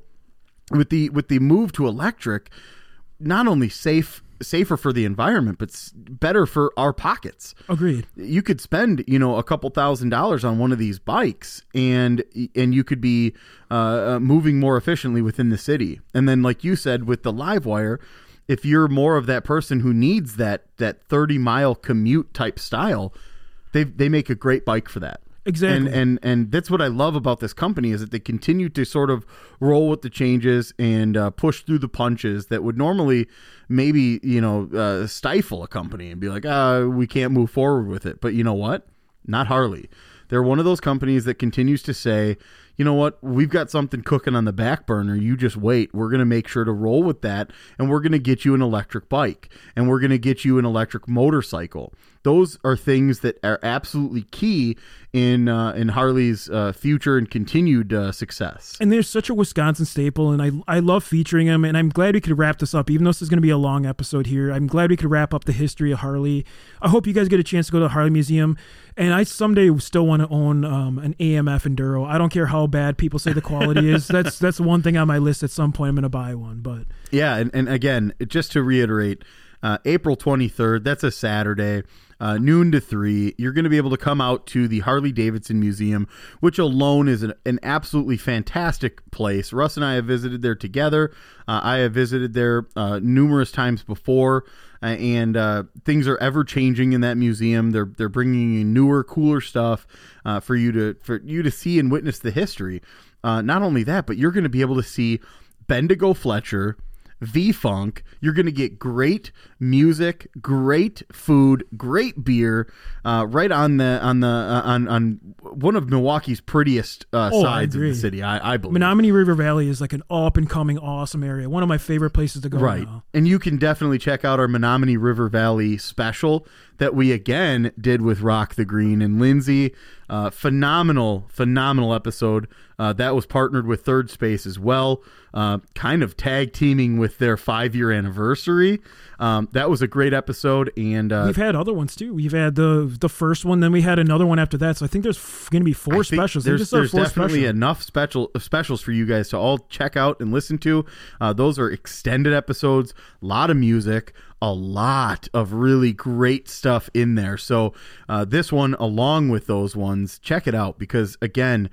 with the with the move to electric, not only safe safer for the environment, but better for our pockets. Agreed. You could spend, you know, a couple thousand dollars on one of these bikes, and and you could be uh, moving more efficiently within the city. And then, like you said, with the LiveWire, if you're more of that person who needs that that thirty mile commute type style, they they make a great bike for that. Exactly. And, and and that's what I love about this company is that they continue to sort of roll with the changes and uh, push through the punches that would normally maybe, you know, uh, stifle a company and be like, ah, we can't move forward with it. But you know what? Not Harley. They're one of those companies that continues to say, you know what? We've got something cooking on the back burner. You just wait. We're going to make sure to roll with that, and we're going to get you an electric bike, and we're going to get you an electric motorcycle. Those are things that are absolutely key in uh, in Harley's uh, future and continued uh, success. And they're such a Wisconsin staple, and I I love featuring them, and I'm glad we could wrap this up. Even though this is going to be a long episode here, I'm glad we could wrap up the history of Harley. I hope you guys get a chance to go to the Harley Museum, and I someday still want to own um, an A M F Enduro. I don't care how bad people say the quality is. That's that's one thing on my list. At some point, I'm going to buy one. But yeah, and, and again, just to reiterate, uh, April twenty-third, that's a Saturday. Uh, noon to three, you're going to be able to come out to the Harley-Davidson Museum, which alone is an, an absolutely fantastic place. Russ and I have visited there together. Uh, I have visited there uh, numerous times before, uh, and uh, things are ever changing in that museum. They're they're bringing in newer, cooler stuff uh, for you to for you to see and witness the history. Uh, not only that, but you're going to be able to see Bendigo Fletcher, V-Funk. You're going to get great music, great food, great beer, uh, right on the on the uh, on on one of Milwaukee's prettiest uh, oh, sides of the city. I, I believe Menominee River Valley is like an up and coming awesome area. One of my favorite places to go. Right, now. And you can definitely check out our Menominee River Valley special that we again did with Rock the Green and Lindsay. Uh, phenomenal, phenomenal episode. Uh, that was partnered with Third Space as well, uh, kind of tag teaming with their five-year anniversary. Um, that was a great episode, and uh, we've had other ones too. We've had the the first one, then we had another one after that. So I think there's f- going to be four specials. There's, just there's four definitely specials. enough special specials for you guys to all check out and listen to. Uh, those are extended episodes, a lot of music, a lot of really great stuff in there. So uh, this one, along with those ones, check it out because again,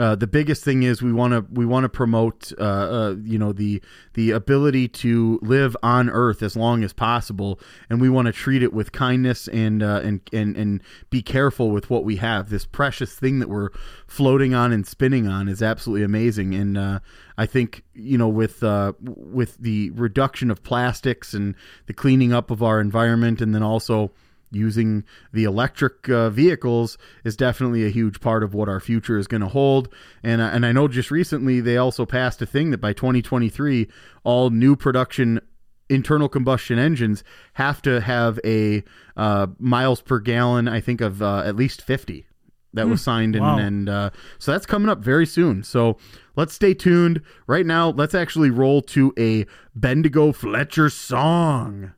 Uh, the biggest thing is we want to we want to promote uh, uh, you know the the ability to live on Earth as long as possible, and we want to treat it with kindness and uh, and and and be careful with what we have. This precious thing that we're floating on and spinning on is absolutely amazing, and uh, I think you know with uh, with the reduction of plastics and the cleaning up of our environment, and then also using the electric uh, vehicles is definitely a huge part of what our future is going to hold. And, uh, and I know just recently they also passed a thing that by twenty twenty-three, all new production internal combustion engines have to have a uh, miles per gallon, I think, of uh, at least fifty. That was signed, and, wow. and uh, so that's coming up very soon. So let's stay tuned. Right now, let's actually roll to a Bendigo Fletcher song.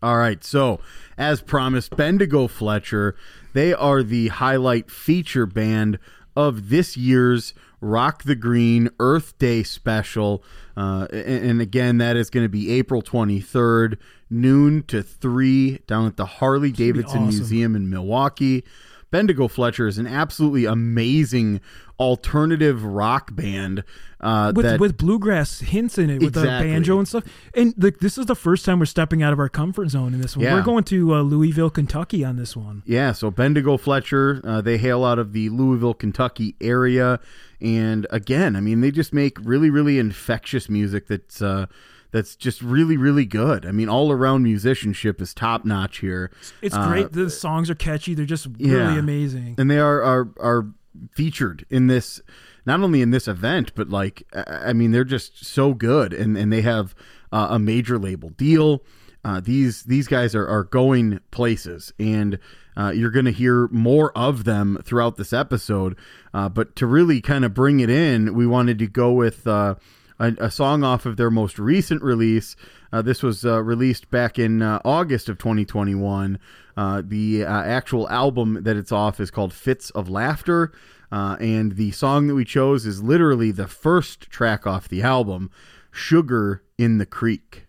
All right, so as promised, Bendigo Fletcher, they are the highlight feature band of this year's Rock the Green Earth Day special. Uh, and, and again, that is going to be April twenty-third, noon to three, down at the Harley-Davidson awesome. Museum in Milwaukee. Bendigo Fletcher is an absolutely amazing alternative rock band uh, with that, with bluegrass hints in it, with exactly. the banjo and stuff. And the, this is the first time we're stepping out of our comfort zone in this one. Yeah. We're going to uh, Louisville, Kentucky on this one. Yeah, so Bendigo Fletcher, uh, they hail out of the Louisville, Kentucky area, and again, I mean, they just make really, really infectious music that's uh, that's just really, really good. I mean, all around musicianship is top notch here. It's uh, great. The songs are catchy. They're just really yeah. amazing, and they are are are. featured in this, not only in this event, but like, I mean, they're just so good, and and they have uh, a major label deal. Uh, these these guys are, are going places, and uh, you're going to hear more of them throughout this episode. Uh, but to really kind of bring it in, we wanted to go with uh, a, a song off of their most recent release. Uh, this was uh, released back in uh, August of twenty twenty-one. Uh, the uh, actual album that it's off is called Fits of Laughter, uh, and the song that we chose is literally the first track off the album, Sugar in the Creek.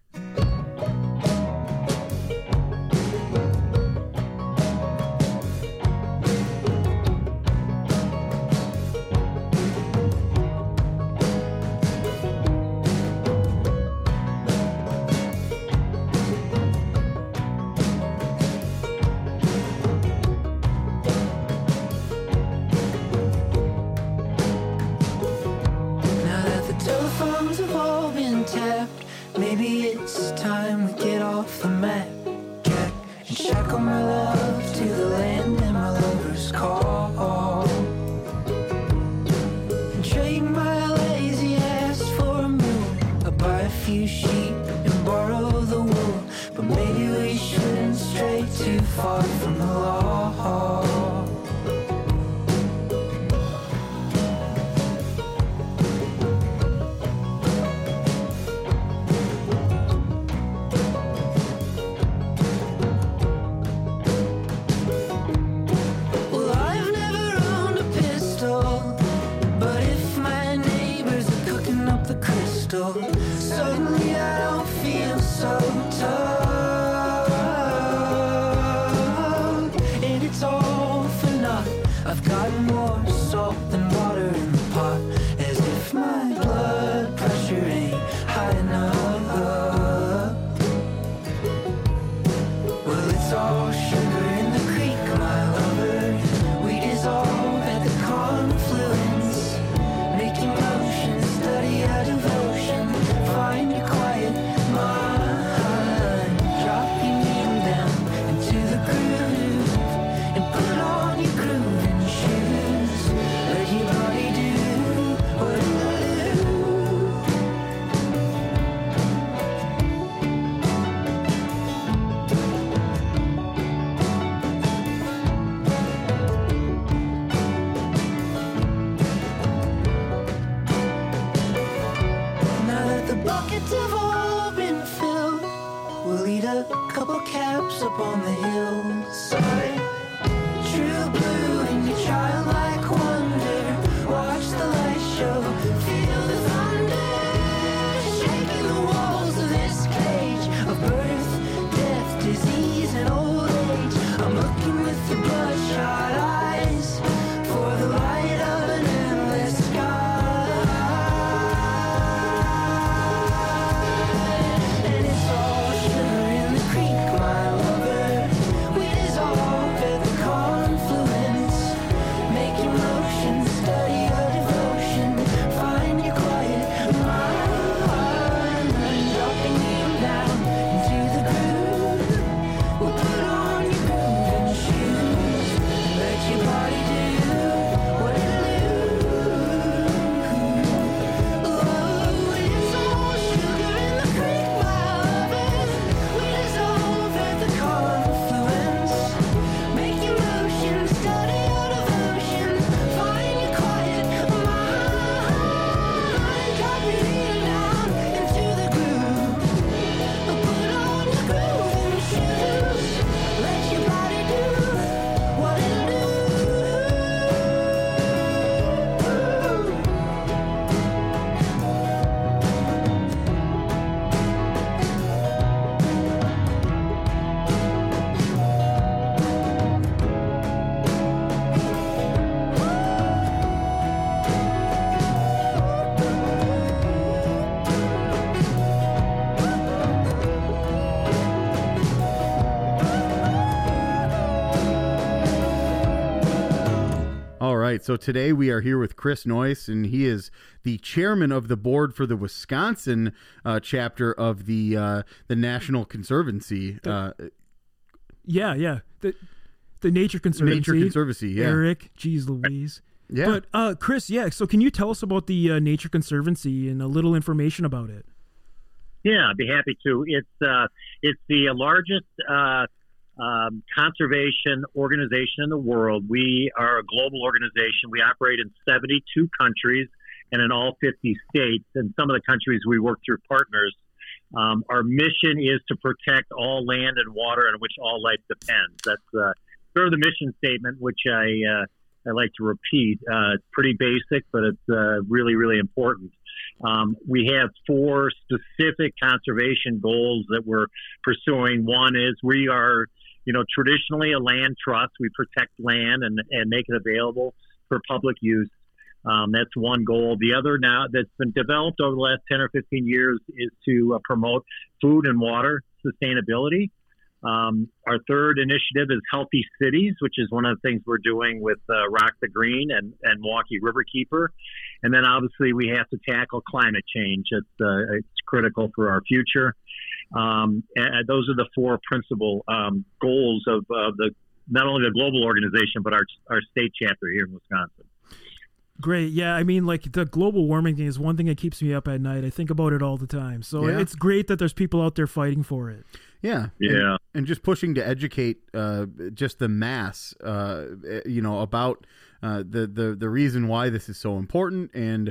Looking with your bloodshot eyes for the light of an right, so today we are here with Chris Noyce, and he is the chairman of the board for the Wisconsin uh, chapter of the uh, the National Conservancy. The, uh, yeah, yeah, the the Nature Conservancy. Nature Conservancy. Yeah, Eric, geez Louise. Yeah, but uh, Chris, yeah. So, can you tell us about the uh, Nature Conservancy and a little information about it? Yeah, I'd be happy to. It's uh, it's the largest Uh, Um, conservation organization in the world. We are a global organization. We operate in seventy-two countries and in all fifty states. And some of the countries we work through partners. Um, our mission is to protect all land and water on which all life depends. That's uh, sort of the mission statement, which I uh, I like to repeat. Uh, it's pretty basic, but it's uh, really, really important. Um, we have four specific conservation goals that we're pursuing. One is we are You know, traditionally a land trust. We protect land and, and make it available for public use. Um, that's one goal. The other now that's been developed over the last ten or fifteen years is to uh, promote food and water sustainability. Um, our third initiative is Healthy Cities, which is one of the things we're doing with uh, Rock the Green and, and Milwaukee Riverkeeper. And then obviously we have to tackle climate change. It's, uh, it's critical for our future. Um, and those are the four principal um, goals of uh, the not only the global organization, but our our state chapter here in Wisconsin. Great. Yeah. I mean, like the global warming thing is one thing that keeps me up at night. I think about it all the time. So yeah. It's great that there's people out there fighting for it. Yeah. Yeah. And, and just pushing to educate uh, just the mass, uh, you know, about uh, the, the, the reason why this is so important. And,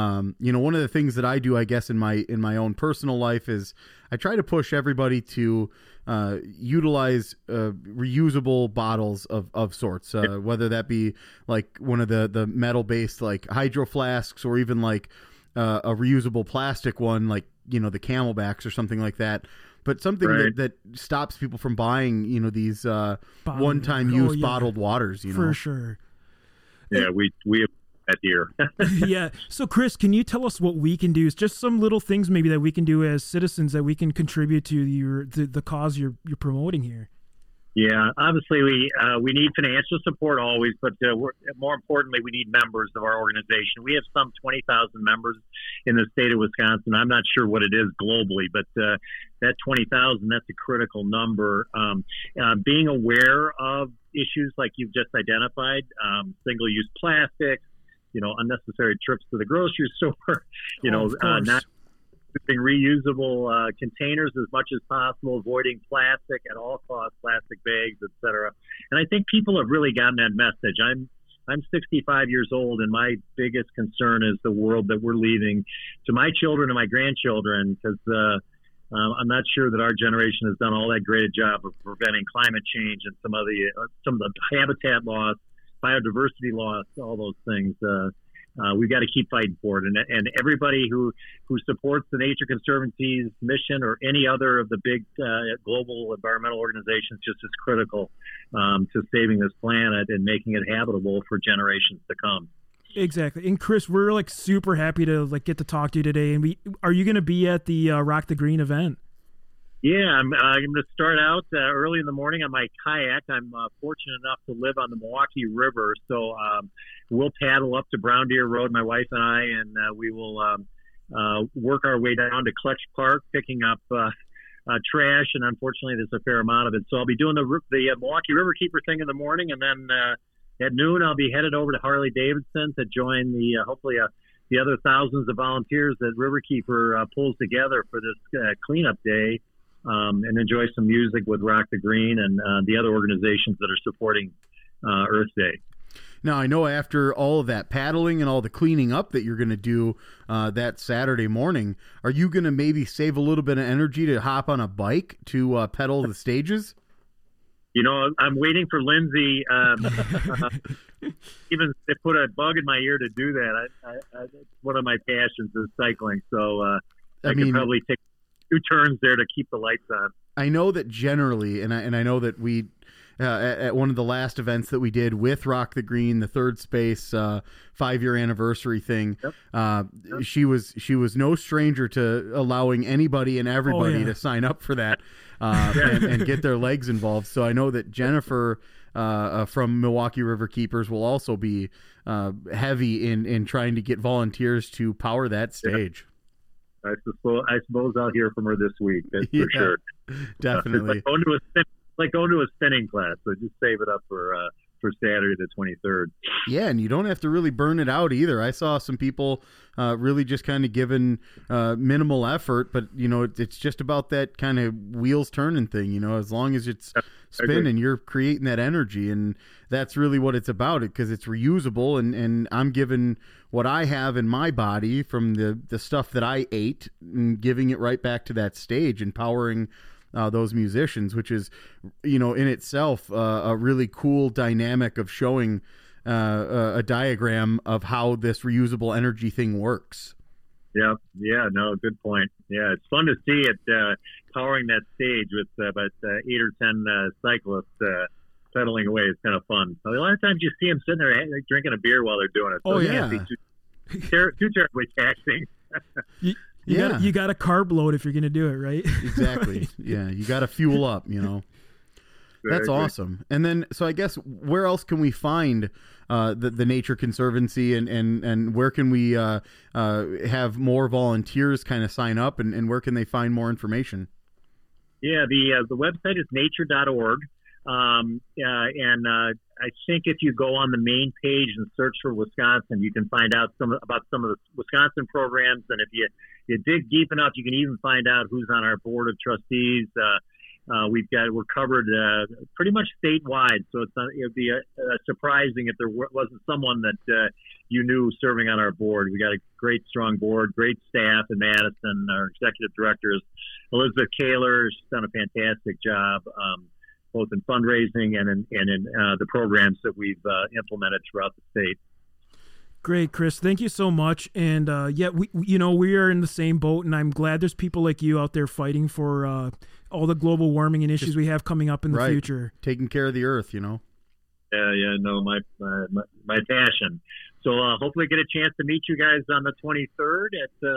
um, you know, one of the things that I do, I guess, in my in my own personal life is I try to push everybody to Uh, utilize uh, reusable bottles of, of sorts, uh, whether that be like one of the, the metal based like hydro flasks or even like uh, a reusable plastic one, like, you know, the Camelbacks or something like that. But something right. that, that stops people from buying, you know, these uh, one time use oh, yeah. bottled waters, you know. For sure. Yeah, we we have that here. Yeah. So, Chris, can you tell us what we can do? It's just some little things maybe that we can do as citizens that we can contribute to your the, the cause you're you're promoting here. Yeah, obviously we uh, we need financial support always, but uh, we're, more importantly, we need members of our organization. We have some twenty thousand members in the state of Wisconsin. I'm not sure what it is globally, but uh, that twenty thousand, that's a critical number. Um, uh, being aware of issues like you've just identified, um, single-use plastics, you know, unnecessary trips to the grocery store, you know, oh, uh, not using reusable uh, containers as much as possible, avoiding plastic at all costs, plastic bags, et cetera. And I think people have really gotten that message. I'm I'm sixty-five years old, and my biggest concern is the world that we're leaving to my children and my grandchildren, because uh, um, I'm not sure that our generation has done all that great a job of preventing climate change and some of the uh, some of the habitat loss, biodiversity loss, all those things. Uh, uh, we've got to keep fighting for it. And, and everybody who, who supports the Nature Conservancy's mission or any other of the big uh, global environmental organizations just is critical um, to saving this planet and making it habitable for generations to come. Exactly. And Chris, we're like super happy to like get to talk to you today. And we are you going to be at the uh, Rock the Green event? Yeah, I'm, uh, I'm going to start out uh, early in the morning on my kayak. I'm uh, fortunate enough to live on the Milwaukee River, so um, we'll paddle up to Brown Deer Road, my wife and I, and uh, we will um, uh, work our way down to Kletch Park, picking up uh, uh, trash, and unfortunately there's a fair amount of it. So I'll be doing the, the uh, Milwaukee Riverkeeper thing in the morning, and then uh, at noon I'll be headed over to Harley-Davidson to join the uh, hopefully a the other thousands of volunteers that Riverkeeper uh, pulls together for this uh, cleanup day. Um, and enjoy some music with Rock the Green and uh, the other organizations that are supporting uh, Earth Day. Now, I know after all of that paddling and all the cleaning up that you're going to do uh, that Saturday morning, are you going to maybe save a little bit of energy to hop on a bike to uh, pedal the stages? You know, I'm waiting for Lindsay. Um, uh, even they put a bug in my ear to do that. I, I, I, one of my passions is cycling, so uh, I, I mean, could probably take two turns there to keep the lights on. I know that generally, and I and I know that we uh, at, at one of the last events that we did with Rock the Green, the Third Space uh, five-year anniversary thing. Yep. Uh, yep. She was she was no stranger to allowing anybody and everybody oh, yeah. to sign up for that uh, and, and get their legs involved. So I know that Jennifer uh, uh, from Milwaukee Riverkeepers will also be uh, heavy in, in trying to get volunteers to power that stage. Yep. I suppose, I suppose I'll hear from her this week. That's yeah, for sure. Definitely. Uh, like, going to a spin, like going to a spinning class. So just save it up for uh, for Saturday the twenty-third. Yeah, and you don't have to really burn it out either. I saw some people uh, really just kind of giving uh, minimal effort, but, you know, it, it's just about that kind of wheels turning thing, you know, as long as it's yeah, spinning, you're creating that energy, and that's really what it's about, it because it's reusable, and, and I'm giving what I have in my body from the, the stuff that I ate and giving it right back to that stage and powering uh, those musicians, which is, you know, in itself, uh, a really cool dynamic of showing uh, a, a diagram of how this reusable energy thing works. Yeah. Yeah. No, good point. Yeah. It's fun to see it uh, powering that stage with uh, about uh, eight or ten uh, cyclists uh, pedaling away. It's kind of fun. A lot of times you see them sitting there like, drinking a beer while they're doing it. So oh, yeah. yeah. Too, ter- too terribly taxing. you, you yeah. Gotta, you got to carb load if you're going to do it, right? Exactly. Right. Yeah. You got to fuel up, you know. That's awesome. And then, so I guess where else can we find uh, the, the Nature Conservancy, and, and, and where can we uh, uh, have more volunteers kind of sign up, and, and where can they find more information? Yeah, the uh, the website is nature dot org. Um, uh, and uh, I think if you go on the main page and search for Wisconsin, you can find out some about some of the Wisconsin programs. And if you, you dig deep enough, you can even find out who's on our board of trustees. Uh, Uh, we've got we're covered uh, pretty much statewide, so it's not, it'd be uh, uh, surprising if there w- wasn't someone that uh, you knew serving on our board. We got a great, strong board, great staff in Madison. Our executive directors, Elizabeth Kaler, she's done a fantastic job, um, both in fundraising and in and in uh, the programs that we've uh, implemented throughout the state. Great, Chris. Thank you so much. And uh, yeah, we you know we are in the same boat, and I'm glad there's people like you out there fighting for. Uh, all the global warming and issues we have coming up in the right. future. Taking care of the earth, you know? Yeah, yeah, no, my uh, my, my passion. So uh, hopefully get a chance to meet you guys on the twenty-third at, uh,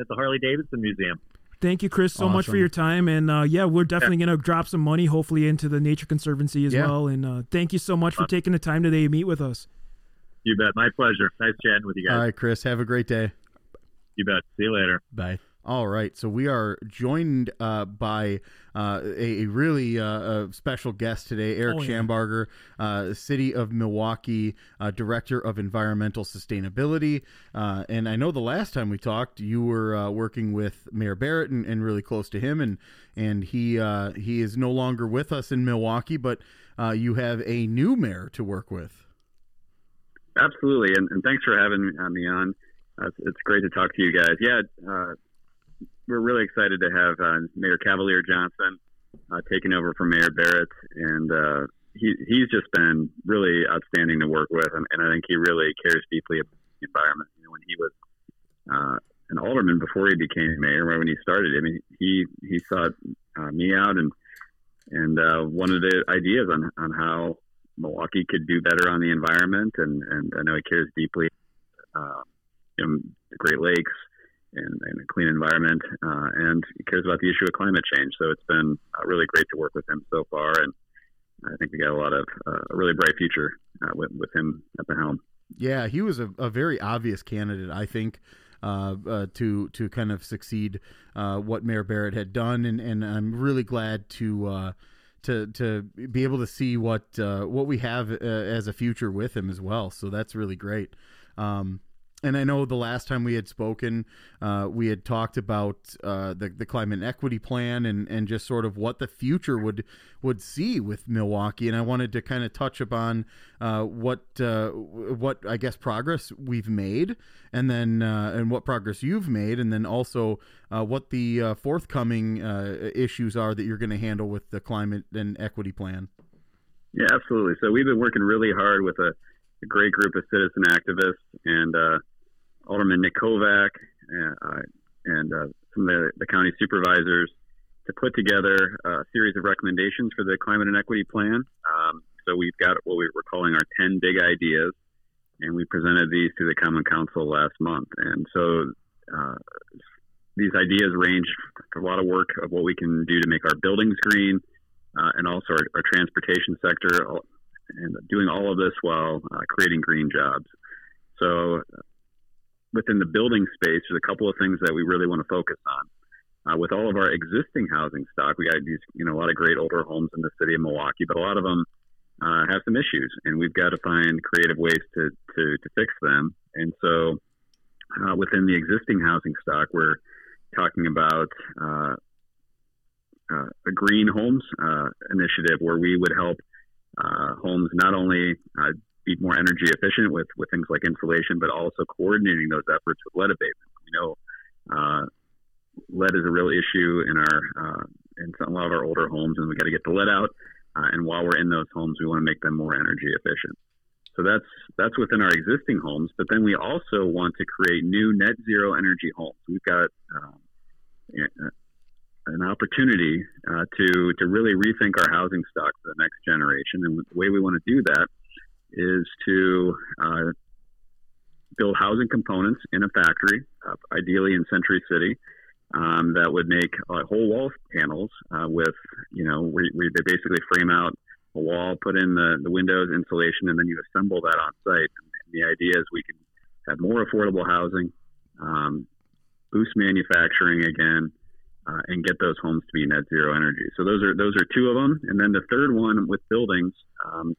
at the Harley-Davidson Museum. Thank you, Chris, so awesome. much for your time. And, uh, yeah, we're definitely yeah. going to drop some money, hopefully, into the Nature Conservancy as yeah. well. And uh, thank you so much for taking the time today to meet with us. You bet. My pleasure. Nice chatting with you guys. All right, Chris, have a great day. You bet. See you later. Bye. All right, so we are joined uh, by uh, a, a really uh, a special guest today, Eric oh, yeah. Schambarger, uh, City of Milwaukee uh, Director of Environmental Sustainability. Uh, and I know the last time we talked, you were uh, working with Mayor Barrett and, and really close to him, and and he uh, he is no longer with us in Milwaukee, but uh, you have a new mayor to work with. Absolutely, and, and thanks for having me on. Uh, it's great to talk to you guys. Yeah. Uh, We're really excited to have uh, Mayor Cavalier Johnson uh, taking over from Mayor Barrett, and uh, he, he's just been really outstanding to work with, and, and I think he really cares deeply about the environment. You know, when he was uh, an alderman before he became mayor, right when he started, I mean, he he sought uh, me out, and and uh, one of the ideas on, on how Milwaukee could do better on the environment, and, and I know he cares deeply uh, in the Great Lakes. And, and a clean environment, uh, and he cares about the issue of climate change. So it's been uh, really great to work with him so far, and I think we got a lot of uh, a really bright future uh, with, with him at the helm. Yeah, he was a, a very obvious candidate, I think, uh, uh, to to kind of succeed uh, what Mayor Barrett had done, and, and I'm really glad to uh, to to be able to see what uh, what we have uh, as a future with him as well. So that's really great. Um, And I know the last time we had spoken, uh, we had talked about uh, the, the climate equity plan and, and just sort of what the future would would see with Milwaukee. And I wanted to kind of touch upon uh, what uh, what I guess progress we've made, and then uh, and what progress you've made, and then also uh, what the uh, forthcoming uh, issues are that you're going to handle with the climate and equity plan. Yeah, absolutely. So we've been working really hard with a, a great group of citizen activists and uh, Alderman Nick Kovac and, uh, and uh, some of the, the county supervisors to put together a series of recommendations for the Climate and Equity Plan. Um, so we've got what we were calling our ten big ideas, and we presented these to the Common Council last month. And so uh, these ideas range from a lot of work of what we can do to make our buildings green uh, and also our, our transportation sector, and doing all of this while uh, creating green jobs. So within the building space, there's a couple of things that we really want to focus on. Uh, with all of our existing housing stock, we got these, you know, a lot of great older homes in the city of Milwaukee, but a lot of them uh, have some issues, and we've got to find creative ways to to, to fix them. And so uh, within the existing housing stock, we're talking about uh, uh, a green homes uh, initiative where we would help uh, homes not only uh, be more energy efficient with, with things like insulation, but also coordinating those efforts with lead abatement. You know, uh, lead is a real issue in our uh, in some, a lot of our older homes, and we got to get the lead out. Uh, and while we're in those homes, we want to make them more energy efficient. So that's that's within our existing homes. But then we also want to create new net zero energy homes. We've got uh, an opportunity uh, to to really rethink our housing stock for the next generation, and the way we want to do that is to uh, build housing components in a factory, uh, ideally in Century City. Um, that would make uh, whole wall panels uh, with, you know, where, where they basically frame out a wall, put in the, the windows, insulation, and then you assemble that on site. And the idea is we can have more affordable housing, um, boost manufacturing again, uh, and get those homes to be net zero energy. So those are those are two of them. And then the third one with buildings um,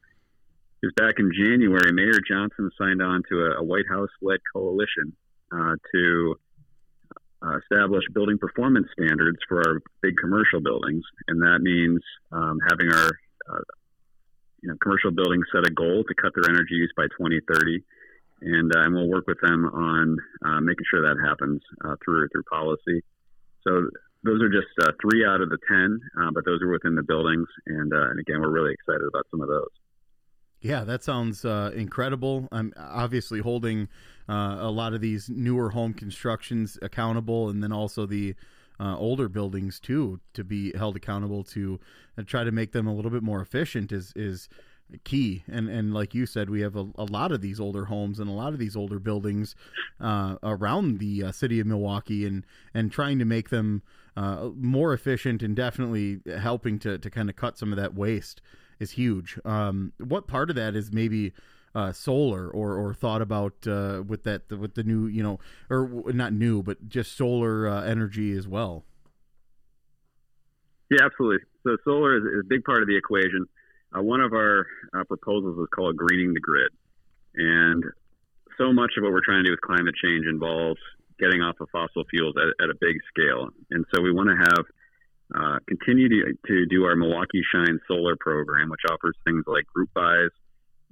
is back in January, Mayor Johnson signed on to a, a White House-led coalition uh, to Uh, establish building performance standards for our big commercial buildings, and that means um, having our uh, you know commercial buildings set a goal to cut their energy use by twenty thirty, and, uh, and we'll work with them on uh, making sure that happens uh, through through policy. So those are just uh, three out of the ten, uh, but those are within the buildings, and uh, and again, we're really excited about some of those. Yeah, that sounds uh, incredible. I'm obviously holding uh, a lot of these newer home constructions accountable, and then also the uh, older buildings too, to be held accountable to uh, try to make them a little bit more efficient is is key. And and like you said, we have a, a lot of these older homes and a lot of these older buildings uh, around the uh, city of Milwaukee, and and trying to make them uh, more efficient, and definitely helping to to kind of cut some of that waste is huge. Um, what part of that is maybe uh, solar, or or thought about uh, with that the, with the new, you know, or not new, but just solar uh, energy as well? Yeah, absolutely. So solar is, is a big part of the equation. Uh, one of our uh, proposals is called greening the grid, and so much of what we're trying to do with climate change involves getting off of fossil fuels at, at a big scale, and so we want to have. Uh, continue to, to do our Milwaukee Shine solar program, which offers things like group buys,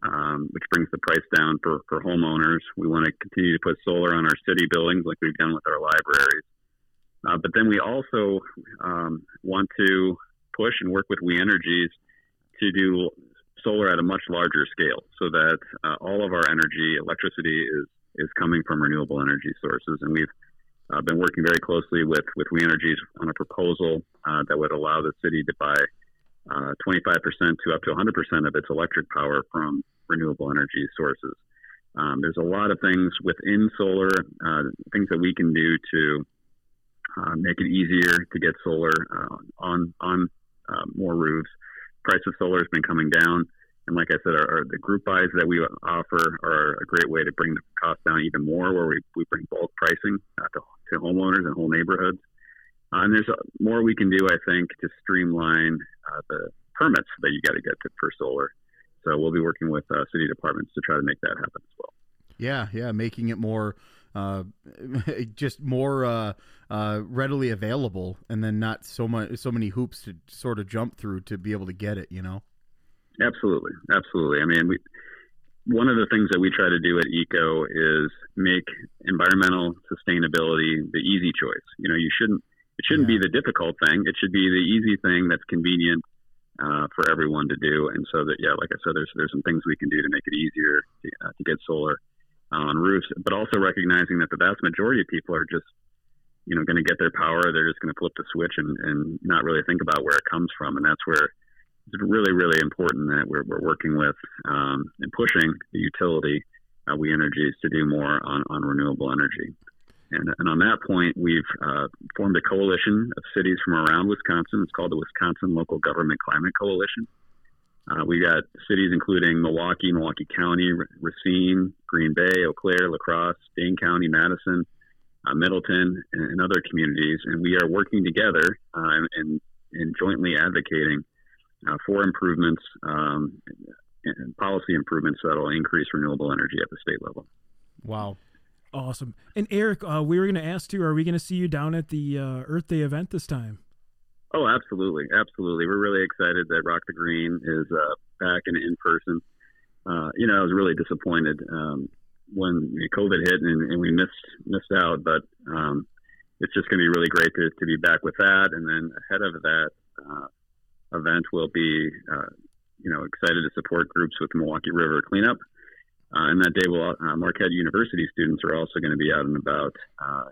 um, which brings the price down for, for homeowners. We want to continue to put solar on our city buildings like we've done with our libraries. Uh, but then we also um, want to push and work with We Energies to do solar at a much larger scale so that uh, all of our energy, electricity, is, is coming from renewable energy sources. And we've I've uh, been working very closely with, with We Energies on a proposal uh, that would allow the city to buy uh, twenty-five percent to up to one hundred percent of its electric power from renewable energy sources. Um, there's a lot of things within solar, uh, things that we can do to uh, make it easier to get solar uh, on on uh, more roofs. Price of solar has been coming down. And like I said, our, our, the group buys that we offer are a great way to bring the cost down even more, where we, we bring bulk pricing uh, to, to homeowners and whole neighborhoods. Uh, and there's more we can do, I think, to streamline uh, the permits that you got to get for solar. So we'll be working with uh, city departments to try to make that happen as well. Yeah, yeah, making it more uh, just more uh, uh, readily available, and then not so much so many hoops to sort of jump through to be able to get it, you know? Absolutely. Absolutely. I mean, we, one of the things that we try to do at ECO is make environmental sustainability the easy choice. You know, you shouldn't, it shouldn't yeah. be the difficult thing. It should be the easy thing that's convenient uh, for everyone to do. And so that, yeah, like I said, there's, there's some things we can do to make it easier to, uh, to get solar on roofs, but also recognizing that the vast majority of people are just you know, going to get their power. They're just going to flip the switch and, and not really think about where it comes from. And that's where it's really, really important that we're, we're working with um, and pushing the utility, uh, We Energies, to do more on, on renewable energy. And, and on that point, we've uh, formed a coalition of cities from around Wisconsin. It's called the Wisconsin Local Government Climate Coalition. Uh, we got cities including Milwaukee, Milwaukee County, Racine, Green Bay, Eau Claire, La Crosse, Dane County, Madison, uh, Middleton, and, and other communities. And we are working together uh, and, and jointly advocating uh, for improvements, um, and policy improvements that will increase renewable energy at the state level. Wow. Awesome. And Eric, uh, we were going to ask too, are we going to see you down at the uh, Earth Day event this time? Oh, absolutely. Absolutely. We're really excited that Rock the Green is uh, back and in person. Uh, you know, I was really disappointed um, when COVID hit and, and we missed missed out, but um, it's just going to be really great to, to be back with that. And then ahead of that uh, event, we'll be, uh, you know, excited to support groups with the Milwaukee River cleanup. Uh, and that day, we'll, uh, Marquette University students are also going to be out and about uh,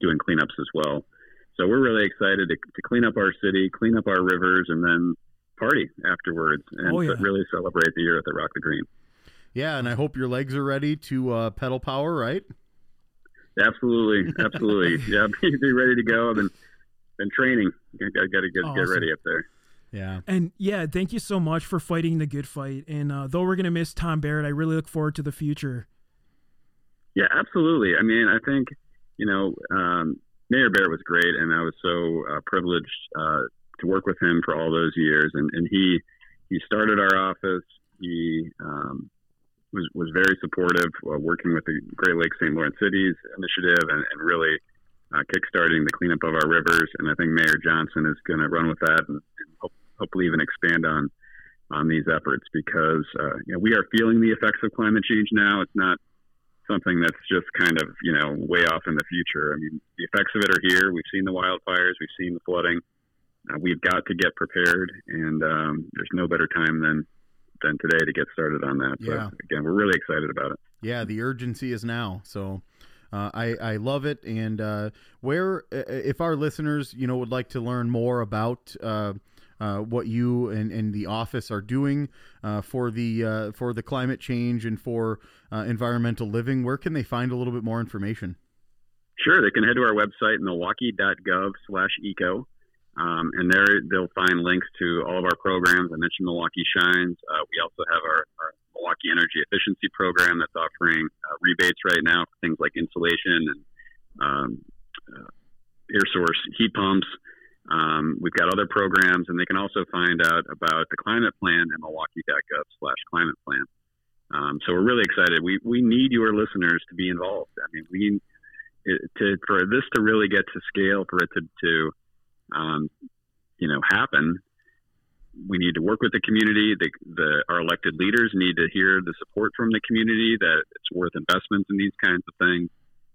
doing cleanups as well. So we're really excited to, to clean up our city, clean up our rivers, and then party afterwards and oh, yeah. really celebrate the year at the Rock the Green. Yeah, and I hope your legs are ready to uh, pedal power, right? Absolutely, absolutely. Yeah, be, be ready to go. I've been, been training. I've got to get, awesome. get ready up there. Yeah. And yeah, thank you so much for fighting the good fight. And uh, though we're going to miss Tom Barrett, I really look forward to the future. Yeah, absolutely. I mean, I think, you know, um, Mayor Barrett was great, and I was so uh, privileged uh, to work with him for all those years. And, and he he started our office. He um, was was very supportive, uh, working with the Great Lakes Saint Lawrence Cities Initiative and, and really uh, kickstarting the cleanup of our rivers. And I think Mayor Johnson is going to run with that and, and hope, hopefully even expand on on these efforts because uh, you know, we are feeling the effects of climate change now. It's not something that's just kind of, you know, way off in the future. I mean, the effects of it are here. We've seen the wildfires. We've seen the flooding. Uh, we've got to get prepared, and um, there's no better time than than today to get started on that. So, yeah. Again, we're really excited about it. Yeah, the urgency is now. So uh, I, I love it. And uh, where, if our listeners, you know, would like to learn more about uh, uh, what you and, and the office are doing uh, for the uh, for the climate change and for uh, environmental living, where can they find a little bit more information? Sure, they can head to our website, milwaukee dot gov slash eco, um, and there they'll find links to all of our programs. I mentioned Milwaukee Shines. Uh, we also have our, our Milwaukee Energy Efficiency Program that's offering uh, rebates right now for things like insulation and um, uh, air source heat pumps. Um, we've got other programs, and they can also find out about the climate plan at milwaukee dot gov slash climate plan. Um, so we're really excited. We we need your listeners to be involved. I mean, we it, to for this to really get to scale, for it to, to um, you know, happen, we need to work with the community. The, the our elected leaders need to hear the support from the community that it's worth investments in these kinds of things,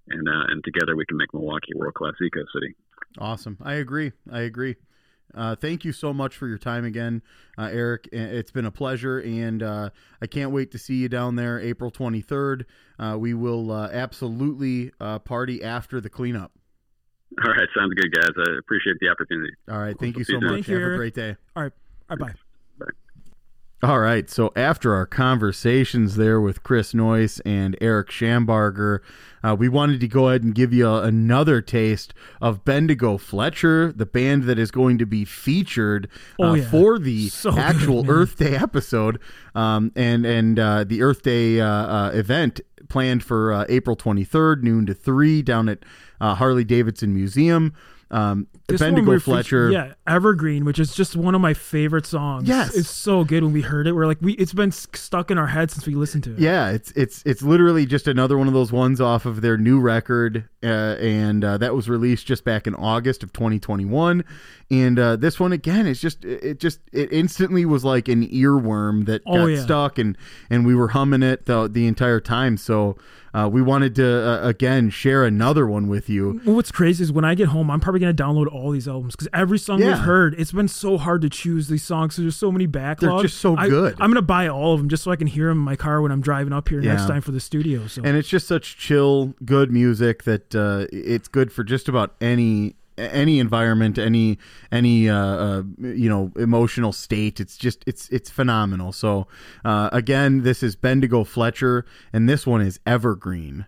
and uh, and together we can make Milwaukee a world-class eco city. Awesome. I agree. I agree. Uh, thank you so much for your time again, uh, Eric. It's been a pleasure, and uh, I can't wait to see you down there April twenty-third. Uh, we will uh, absolutely uh, party after the cleanup. All right. Sounds good, guys. I appreciate the opportunity. All right. Thank you so much. Have a great day. All right. All right. Bye. All right, so after our conversations there with Chris Noyce and Eric Schambarger, uh, we wanted to go ahead and give you a, another taste of Bendigo Fletcher, the band that is going to be featured uh, oh, yeah. for the so actual good, Earth Day episode um, and, and uh, the Earth Day uh, uh, event planned for uh, April twenty-third, noon to three, down at uh, Harley-Davidson Museum. Um, Bendigo Fletcher, yeah, Evergreen, which is just one of my favorite songs. Yes, it's so good. When we heard it, we're like, we it's been stuck in our head since we listened to it. Yeah, it's it's it's literally just another one of those ones off of their new record, uh, and uh, that was released just back in August of twenty twenty-one. And uh, this one again, it's just it just it instantly was like an earworm that oh, got yeah. stuck, and and we were humming it the, the entire time. So uh, we wanted to uh, again share another one with you. What's crazy is when I get home, I'm probably going to download all these albums? Because every song yeah. we've heard, it's been so hard to choose these songs. So there's so many backlogs. They're just so I, good. I'm going to buy all of them just so I can hear them in my car when I'm driving up here yeah. next time for the studio. So. And it's just such chill, good music that uh, it's good for just about any... any environment, any any uh, uh, you know emotional state. It's just it's it's phenomenal. So uh, again, this is Bendigo Fletcher, and this one is Evergreen.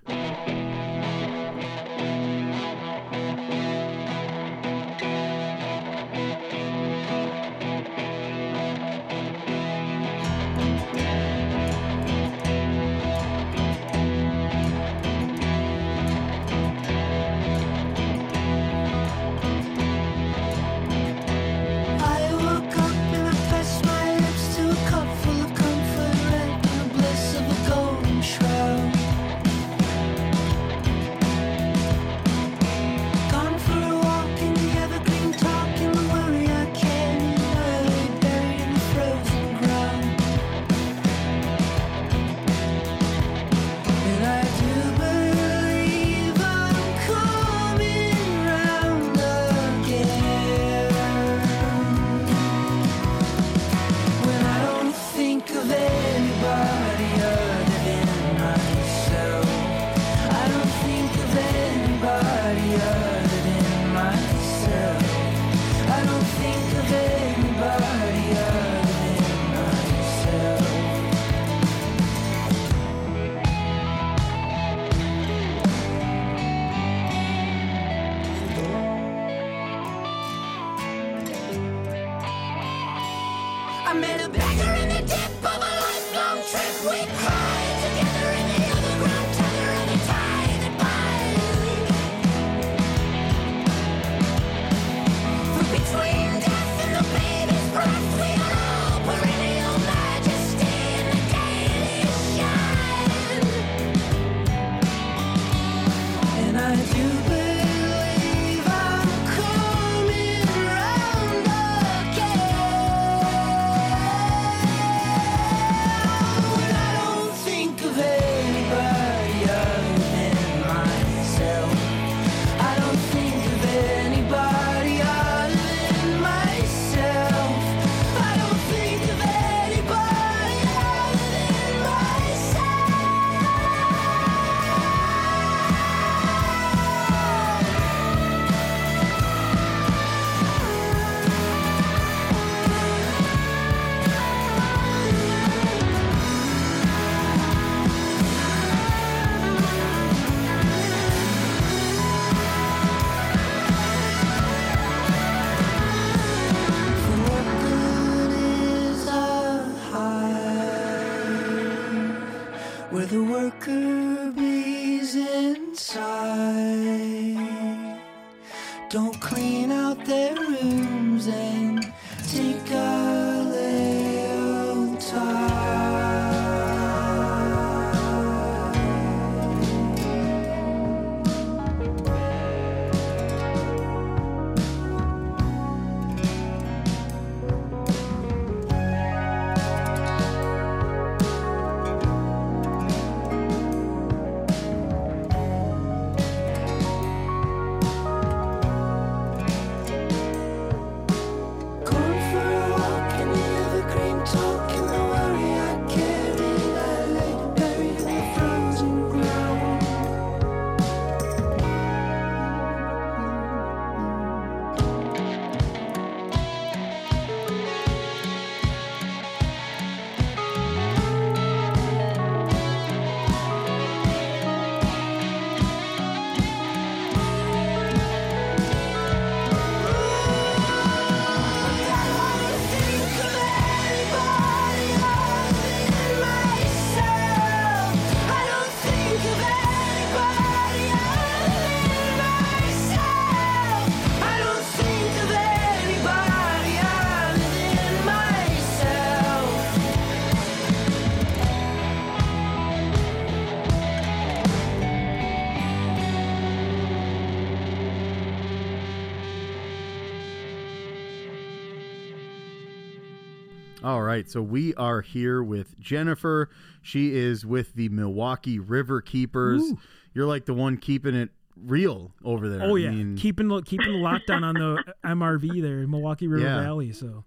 All right, so we are here with Jennifer. She is with the Milwaukee Riverkeepers. You're like the one keeping it real over there. Oh yeah, I mean, keeping keeping the lockdown on the M R V there in Milwaukee River yeah. Valley. So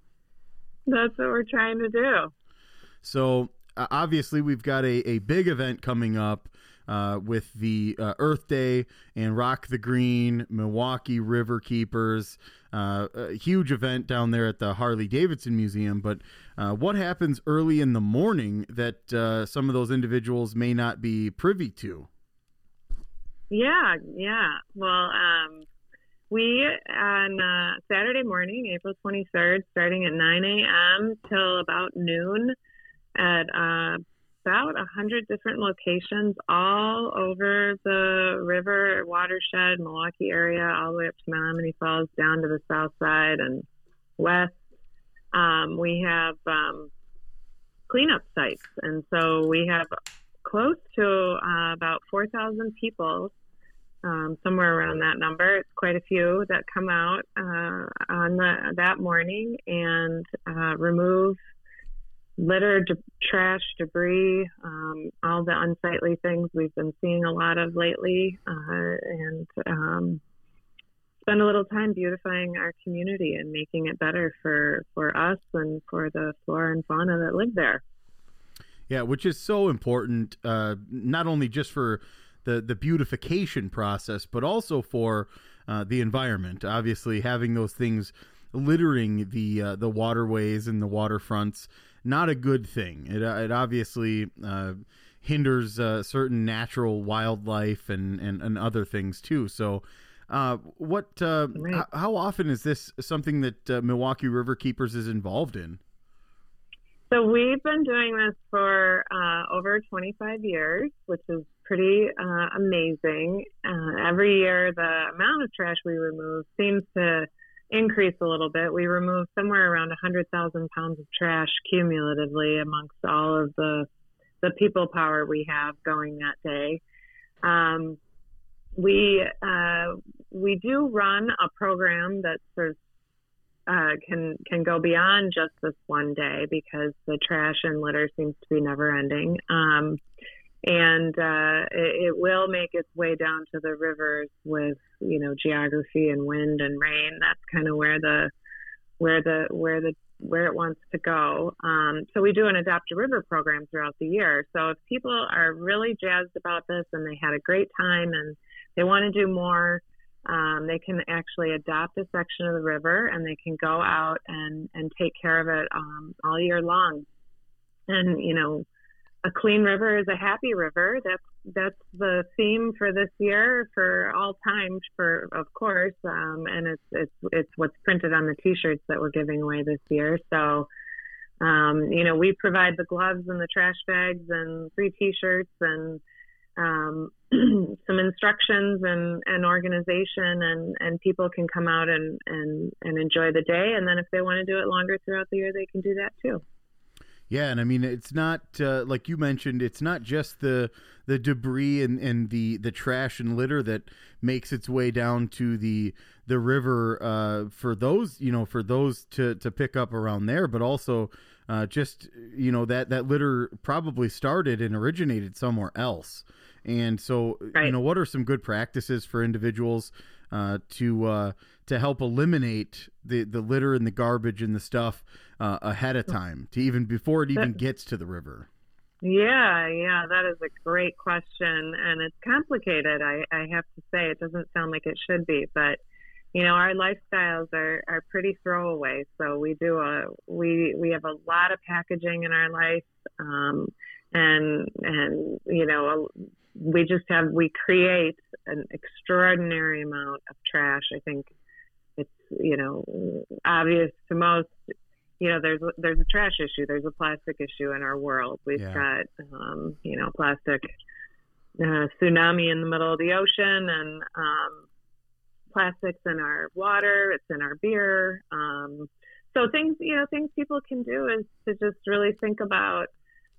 that's what we're trying to do. So uh, obviously we've got a, a big event coming up uh, with the uh, Earth Day and Rock the Green, Milwaukee Riverkeepers, uh, a huge event down there at the Harley-Davidson Museum. But uh, what happens early in the morning that uh, some of those individuals may not be privy to? Yeah, yeah. Well, um, we, on uh, Saturday morning, April twenty-third, starting at nine a.m. till about noon at uh, about one hundred different locations all over the river watershed, Milwaukee area, all the way up to Menominee Falls, down to the south side and west. Um, we have um, cleanup sites, and so we have close to uh, about four thousand people, um, somewhere around that number. It's quite a few that come out uh, on the, that morning and uh, remove litter, de- trash, debris, um, all the unsightly things we've been seeing a lot of lately, uh, and um, spend a little time beautifying our community and making it better for, for us and for the flora and fauna that live there. Yeah, which is so important, uh, not only just for the, the beautification process, but also for uh, the environment. Obviously, having those things littering the uh, the waterways and the waterfronts, not a good thing. It uh, it obviously uh, hinders uh, certain natural wildlife and, and, and other things too. So, uh, what? Uh, right. h- how often is this something that uh, Milwaukee Riverkeepers is involved in? So we've been doing this for uh, over twenty-five years, which is pretty uh, amazing. Uh, every year, the amount of trash we remove seems to increase a little bit. We remove somewhere around one hundred thousand pounds of trash cumulatively amongst all of the the people power we have going that day. Um, we uh, we do run a program that sort of Uh, can can go beyond just this one day because the trash and litter seems to be never ending, um, and uh, it, it will make its way down to the rivers with you know geography and wind and rain. That's kind of where the where the where the where it wants to go. Um, so we do an Adopt a River program throughout the year. So if people are really jazzed about this and they had a great time and they want to do more, Um, they can actually adopt a section of the river and they can go out and, and take care of it um, all year long. And, you know, a clean river is a happy river. That's, that's the theme for this year, for all time, for, of course. Um, and it's, it's, it's what's printed on the t-shirts that we're giving away this year. So, um, you know, we provide the gloves and the trash bags and free t-shirts and, Um, some instructions and, and organization and, and people can come out and, and, and enjoy the day. And then if they want to do it longer throughout the year, they can do that too. Yeah. And I mean, it's not, uh, like you mentioned, it's not just the, the debris and, and the, the trash and litter that makes its way down to the, the river, uh, for those, you know, for those to, to pick up around there, but also, uh, just, you know, that, that litter probably started and originated somewhere else. And so, right. you know, what are some good practices for individuals, uh, to, uh, to help eliminate the, the litter and the garbage and the stuff uh, ahead of time, to even before it even gets to the river? Yeah, yeah, that is a great question. And it's complicated, I, I have to say. It doesn't sound like it should be, but, you know, our lifestyles are, are pretty throwaway. So we do a, we, we have a lot of packaging in our life. Um, and, and, you know, a, we just have, we create an extraordinary amount of trash. I think it's, you know, obvious to most, you know, there's, there's a trash issue. There's a plastic issue in our world. We've yeah. got, um, you know, plastic uh, tsunami in the middle of the ocean and um, plastics in our water. It's in our beer. Um, so things, you know, things people can do is to just really think about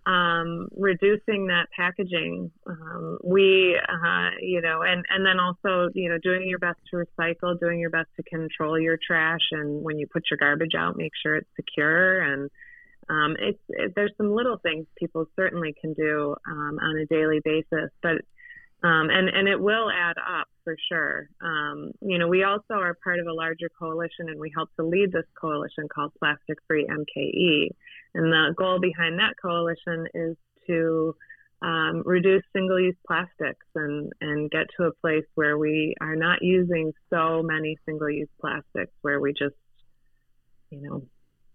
Um, reducing that packaging. Um, we, uh, you know, and, and then also, you know, doing your best to recycle, doing your best to control your trash. And when you put your garbage out, make sure it's secure. And um, it's, it, there's some little things people certainly can do um, on a daily basis, but Um, and, and it will add up for sure. Um, you know, we also are part of a larger coalition, and we help to lead this coalition called Plastic Free M K E. And the goal behind that coalition is to um, reduce single-use plastics and, and get to a place where we are not using so many single-use plastics, where we just, you know,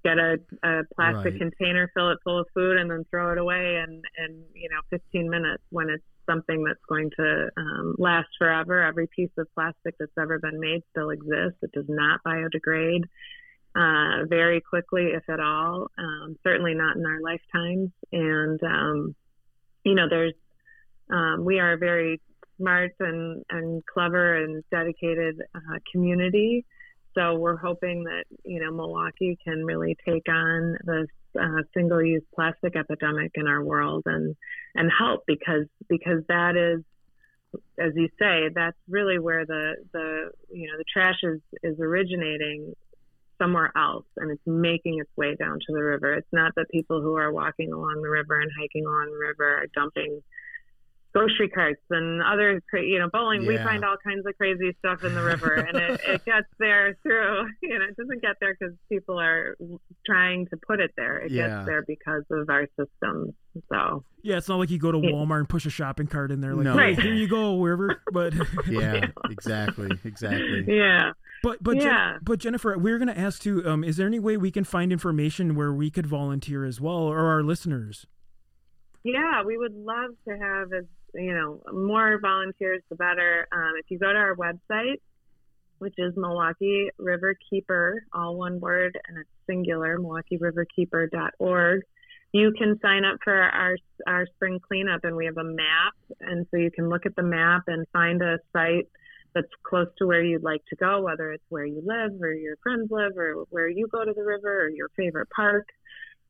get a, a plastic right. container, fill it full of food, and then throw it away in, in you know, fifteen minutes, when it's something that's going to um, last forever. Every piece of plastic that's ever been made still exists. It does not biodegrade uh, very quickly, if at all, um, certainly not in our lifetimes. And, um, you know, there's, um, we are a very smart and, and clever and dedicated uh, community. So we're hoping that, you know, Milwaukee can really take on this uh, single-use plastic epidemic in our world and, and help, because, because that is, as you say, that's really where the, the, you know, the trash is, is originating somewhere else, and it's making its way down to the river. It's not that people who are walking along the river and hiking along the river are dumping grocery carts and other, you know, bowling. Yeah. We find all kinds of crazy stuff in the river, and it, it gets there through, you know, it doesn't get there because people are trying to put it there. It yeah. gets there because of our systems. So yeah, it's not like you go to Walmart and push a shopping cart in there. Like, no. Hey, here you go, wherever. But yeah, yeah, exactly, exactly. Yeah. But but yeah. Jen- but Jennifer, we we're going to ask too. Um, is there any way we can find information where we could volunteer as well, or our listeners? Yeah, we would love to have as you know, more volunteers, the better. Um, if you go to our website, which is Milwaukee Riverkeeper, all one word, and it's singular, milwaukee riverkeeper dot org, you can sign up for our our spring cleanup, and we have a map. And so you can look at the map and find a site that's close to where you'd like to go, whether it's where you live or your friends live or where you go to the river or your favorite park.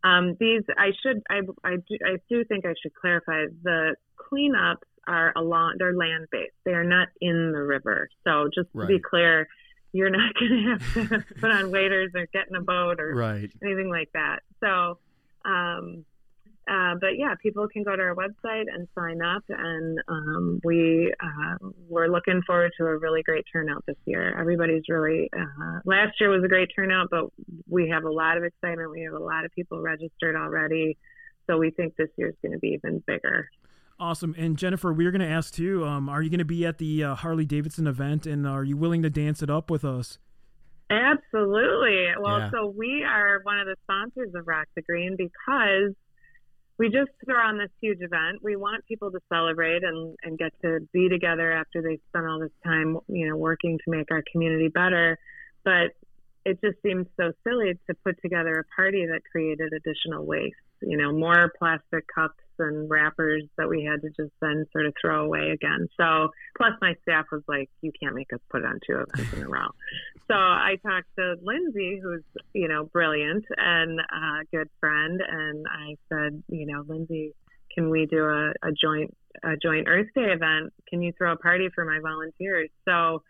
Um, these, I should, I, I, do, I do think I should clarify, the cleanups are along, they're land-based. They are not in the river. So just right. to be clear, you're not going to have to put on waders or get in a boat or right. anything like that. So, um, uh, but yeah, people can go to our website and sign up, and um, we, uh, we're looking forward to a really great turnout this year. Everybody's really, uh, last year was a great turnout, but we have a lot of excitement. We have a lot of people registered already. So we think this year's going to be even bigger. Awesome. And Jennifer, we were going to ask too, um, are you going to be at the uh, Harley-Davidson event, and are you willing to dance it up with us? Absolutely. Well, yeah. so we are one of the sponsors of Rock the Green, because we just throw on this huge event. We want people to celebrate and, and get to be together after they spend all this time, you know, working to make our community better. But it just seems so silly to put together a party that created additional waste, you know, more plastic cups and wrappers that we had to just then sort of throw away again. So plus my staff was like, you can't make us put on two events in a row. So I talked to Lindsay, who's, you know, brilliant and a good friend. And I said, you know, Lindsay, can we do a, a joint, a joint Earth Day event? Can you throw a party for my volunteers? So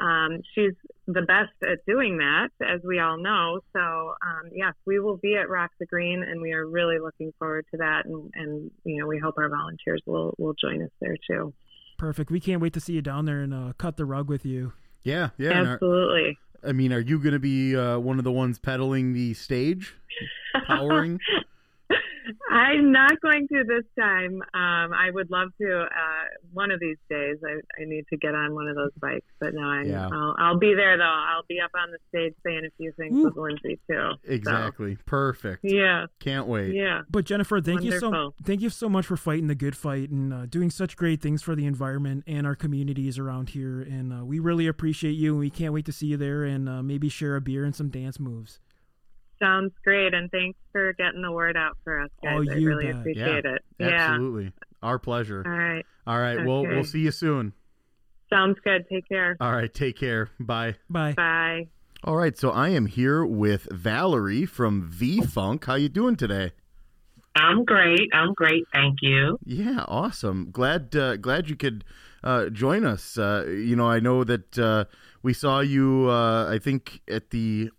Um, she's the best at doing that, as we all know. So, um, yes, we will be at Rock the Green, and we are really looking forward to that. And, and you know, we hope our volunteers will, will join us there too. Perfect. We can't wait to see you down there and uh, cut the rug with you. Yeah, yeah. Absolutely. Are, I mean, are you going to be uh, one of the ones pedaling the stage, powering? I'm not going to this time. Um, I would love to. Uh, one of these days, I, I need to get on one of those bikes. But no, I, yeah. I'll, I'll be there, though. I'll be up on the stage saying a few things Ooh. with Lindsay, too. Exactly. So. Perfect. Yeah. Can't wait. Yeah. But, Jennifer, thank Wonderful. you so thank you so much for fighting the good fight and uh, doing such great things for the environment and our communities around here. And uh, we really appreciate you, and we can't wait to see you there and uh, maybe share a beer and some dance moves. Sounds great, and thanks for getting the word out for us, guys. Oh, you I really bet. appreciate yeah, it. Absolutely. Yeah. Our pleasure. All right. All right. Okay. Well, we'll see you soon. Sounds good. Take care. All right. Take care. Bye. Bye. Bye. All right. So I am here with Valerie from V-Funk. How you doing today? I'm great. I'm great. Thank you. Yeah. Awesome. Glad uh, glad you could uh, join us. Uh, you know, I know that uh, we saw you, uh, I think, at the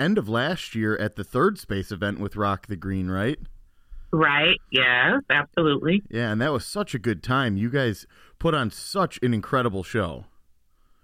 end of last year at the Third Space event with Rock the Green, right? Right. Yes, absolutely. Yeah. And that was such a good time. You guys put on such an incredible show.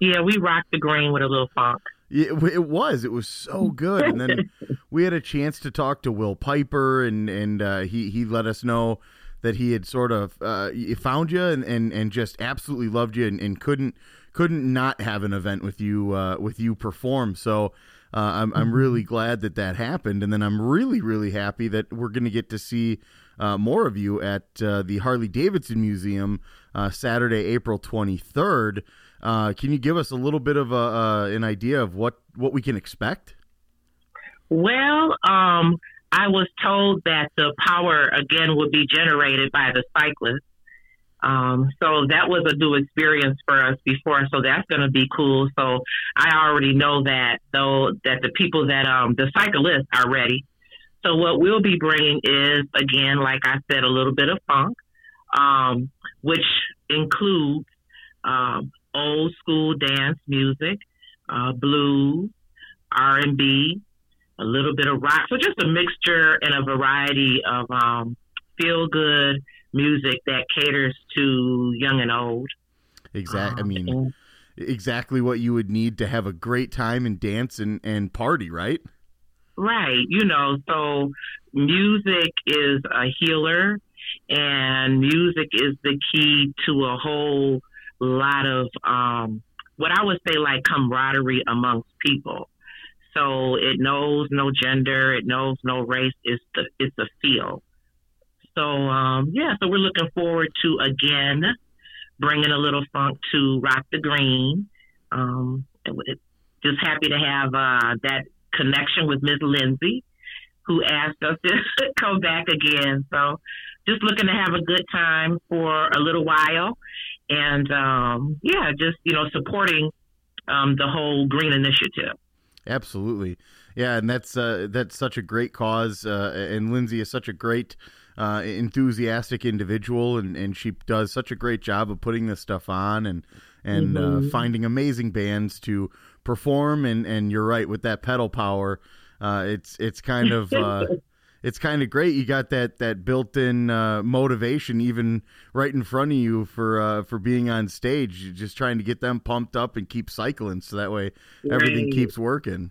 Yeah, we rocked the green with a little funk. It, it was. It was so good. And then we had a chance to talk to Will Piper, and, and uh, he, he let us know that he had sort of uh, found you and, and, and just absolutely loved you and, and couldn't couldn't not have an event with you uh, with you perform. So uh, I'm I'm really glad that that happened, and then I'm really really happy that we're going to get to see uh, more of you at uh, the Harley-Davidson Museum uh, Saturday, April twenty-third. Uh, can you give us a little bit of a, uh, an idea of what what we can expect? Well, um. I was told that the power again would be generated by the cyclists. Um, so that was a new experience for us before. So that's going to be cool. So I already know that though, that the people that, um, the cyclists are ready. So what we'll be bringing is, again, like I said, a little bit of funk, um, which includes, um, old school dance music, uh, blues, R and B, a little bit of rock. So just a mixture and a variety of um, feel-good music that caters to young and old. Exactly. Um, I mean, and, exactly what you would need to have a great time and dance and, and party, right? Right. You know, so music is a healer, and music is the key to a whole lot of um, what I would say like camaraderie amongst people. So it knows no gender, it knows no race, it's the, it's a feel. So, um, yeah, so we're looking forward to, again, bringing a little funk to Rock the Green. Um, just happy to have uh, that connection with Miz Lindsay, who asked us to come back again. So just looking to have a good time for a little while. And, um, yeah, just, you know, supporting um, the whole Green Initiative. Absolutely. Yeah. And that's, uh, that's such a great cause. Uh, and Lindsay is such a great, uh, enthusiastic individual, and, and she does such a great job of putting this stuff on and, and, mm-hmm. uh, finding amazing bands to perform. And, and you're right with that pedal power. Uh, it's, it's kind of, uh, it's kind of great. You got that, that built in, uh, motivation even right in front of you for, uh, for being on stage. You're just trying to get them pumped up and keep cycling. So that way everything right. keeps working.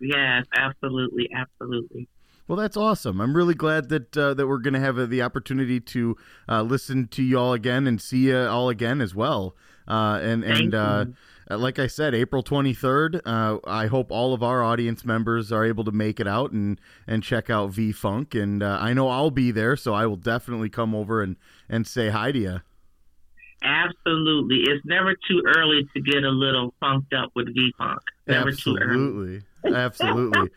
Yes, absolutely. Absolutely. Well, that's awesome. I'm really glad that, uh, that we're going to have uh, the opportunity to, uh, listen to y'all again and see you all again as well. Uh, and, Thank and, uh, you. Like I said, April twenty-third, uh, I hope all of our audience members are able to make it out and, and check out V-Funk. And uh, I know I'll be there, so I will definitely come over and, and say hi to you. Absolutely. It's never too early to get a little funked up with V-Funk. Never Absolutely. too early. Absolutely.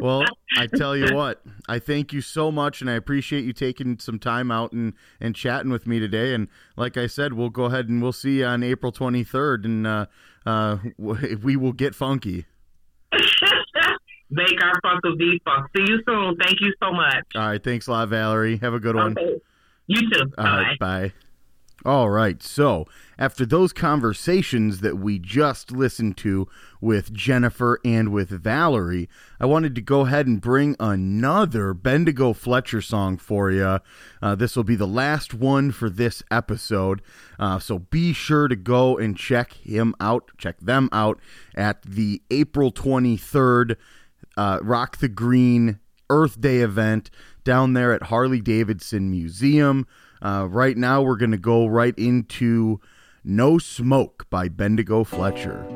Well, I tell you what, I thank you so much, and I appreciate you taking some time out and, and chatting with me today. And like I said, we'll go ahead and we'll see you on April twenty-third, and uh, uh, we will get funky. Make our funk of the funk. See you soon. Thank you so much. All right. Thanks a lot, Valerie. Have a good okay. one. You too. All Bye. Right, bye. All right, so after those conversations that we just listened to with Jennifer and with Valerie, I wanted to go ahead and bring another Bendigo Fletcher song for you. Uh, this will be the last one for this episode, uh, so be sure to go and check him out, check them out at the April twenty-third uh, Rock the Green Earth Day event down there at Harley-Davidson Museum. Uh, right now, we're going to go right into No Smoke by Bendigo Fletcher.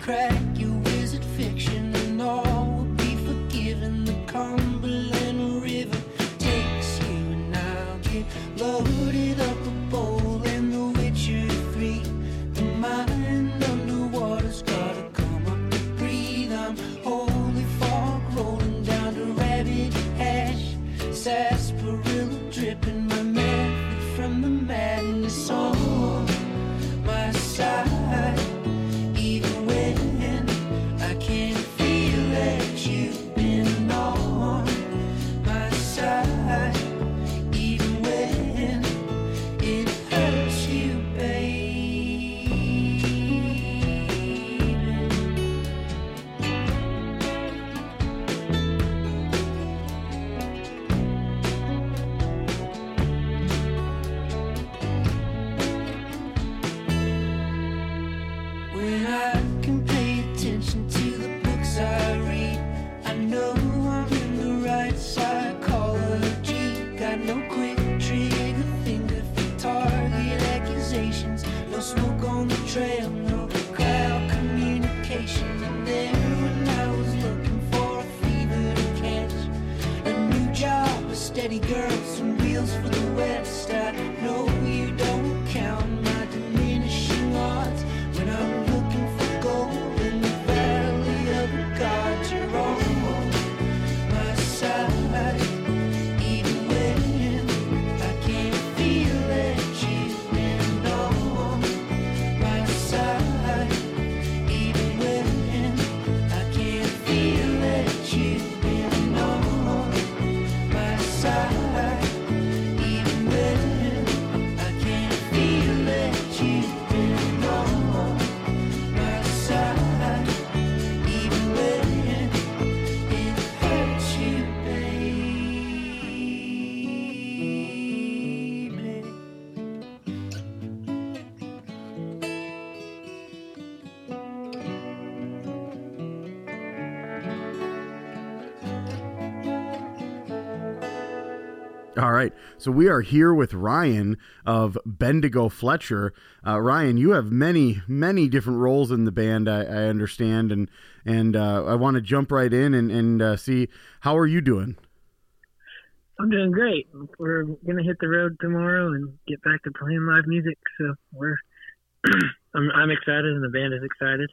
Crack you, is it fiction? And all will be forgiven. The come All right. So we are here with Ryan of Bendigo Fletcher. Uh, Ryan, you have many, many different roles in the band, I, I understand. And, and uh, I want to jump right in and, and uh, see, how are you doing? I'm doing great. We're going to hit the road tomorrow and get back to playing live music. So we're, I'm, I'm excited and the band is excited.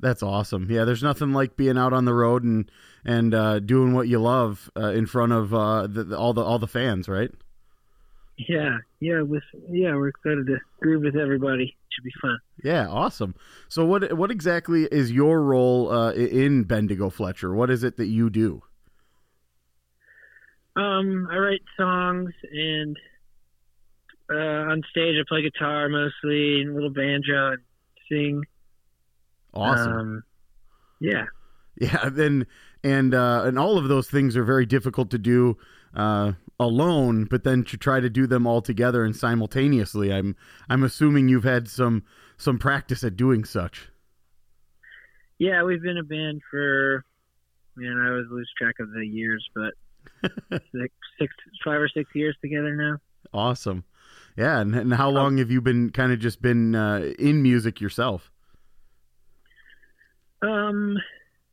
That's awesome. Yeah, there's nothing like being out on the road and and uh, doing what you love uh, in front of uh, the, the, all the all the fans, right? Yeah, yeah, with, yeah. We're excited to groove with everybody. It should be fun. Yeah, awesome. So, what what exactly is your role uh, in Bendigo Fletcher? What is it that you do? Um, I write songs and uh, on stage I play guitar mostly and a little banjo and sing. Awesome. Um, yeah. Yeah. Then, and, uh, and all of those things are very difficult to do, uh, alone, but then to try to do them all together and simultaneously, I'm, I'm assuming you've had some, some practice at doing such. Yeah. We've been a band for, man, I always lose track of the years, but six, six, five or six years together now. Awesome. Yeah. And, and how long um, have you been kind of just been, uh, in music yourself? Um,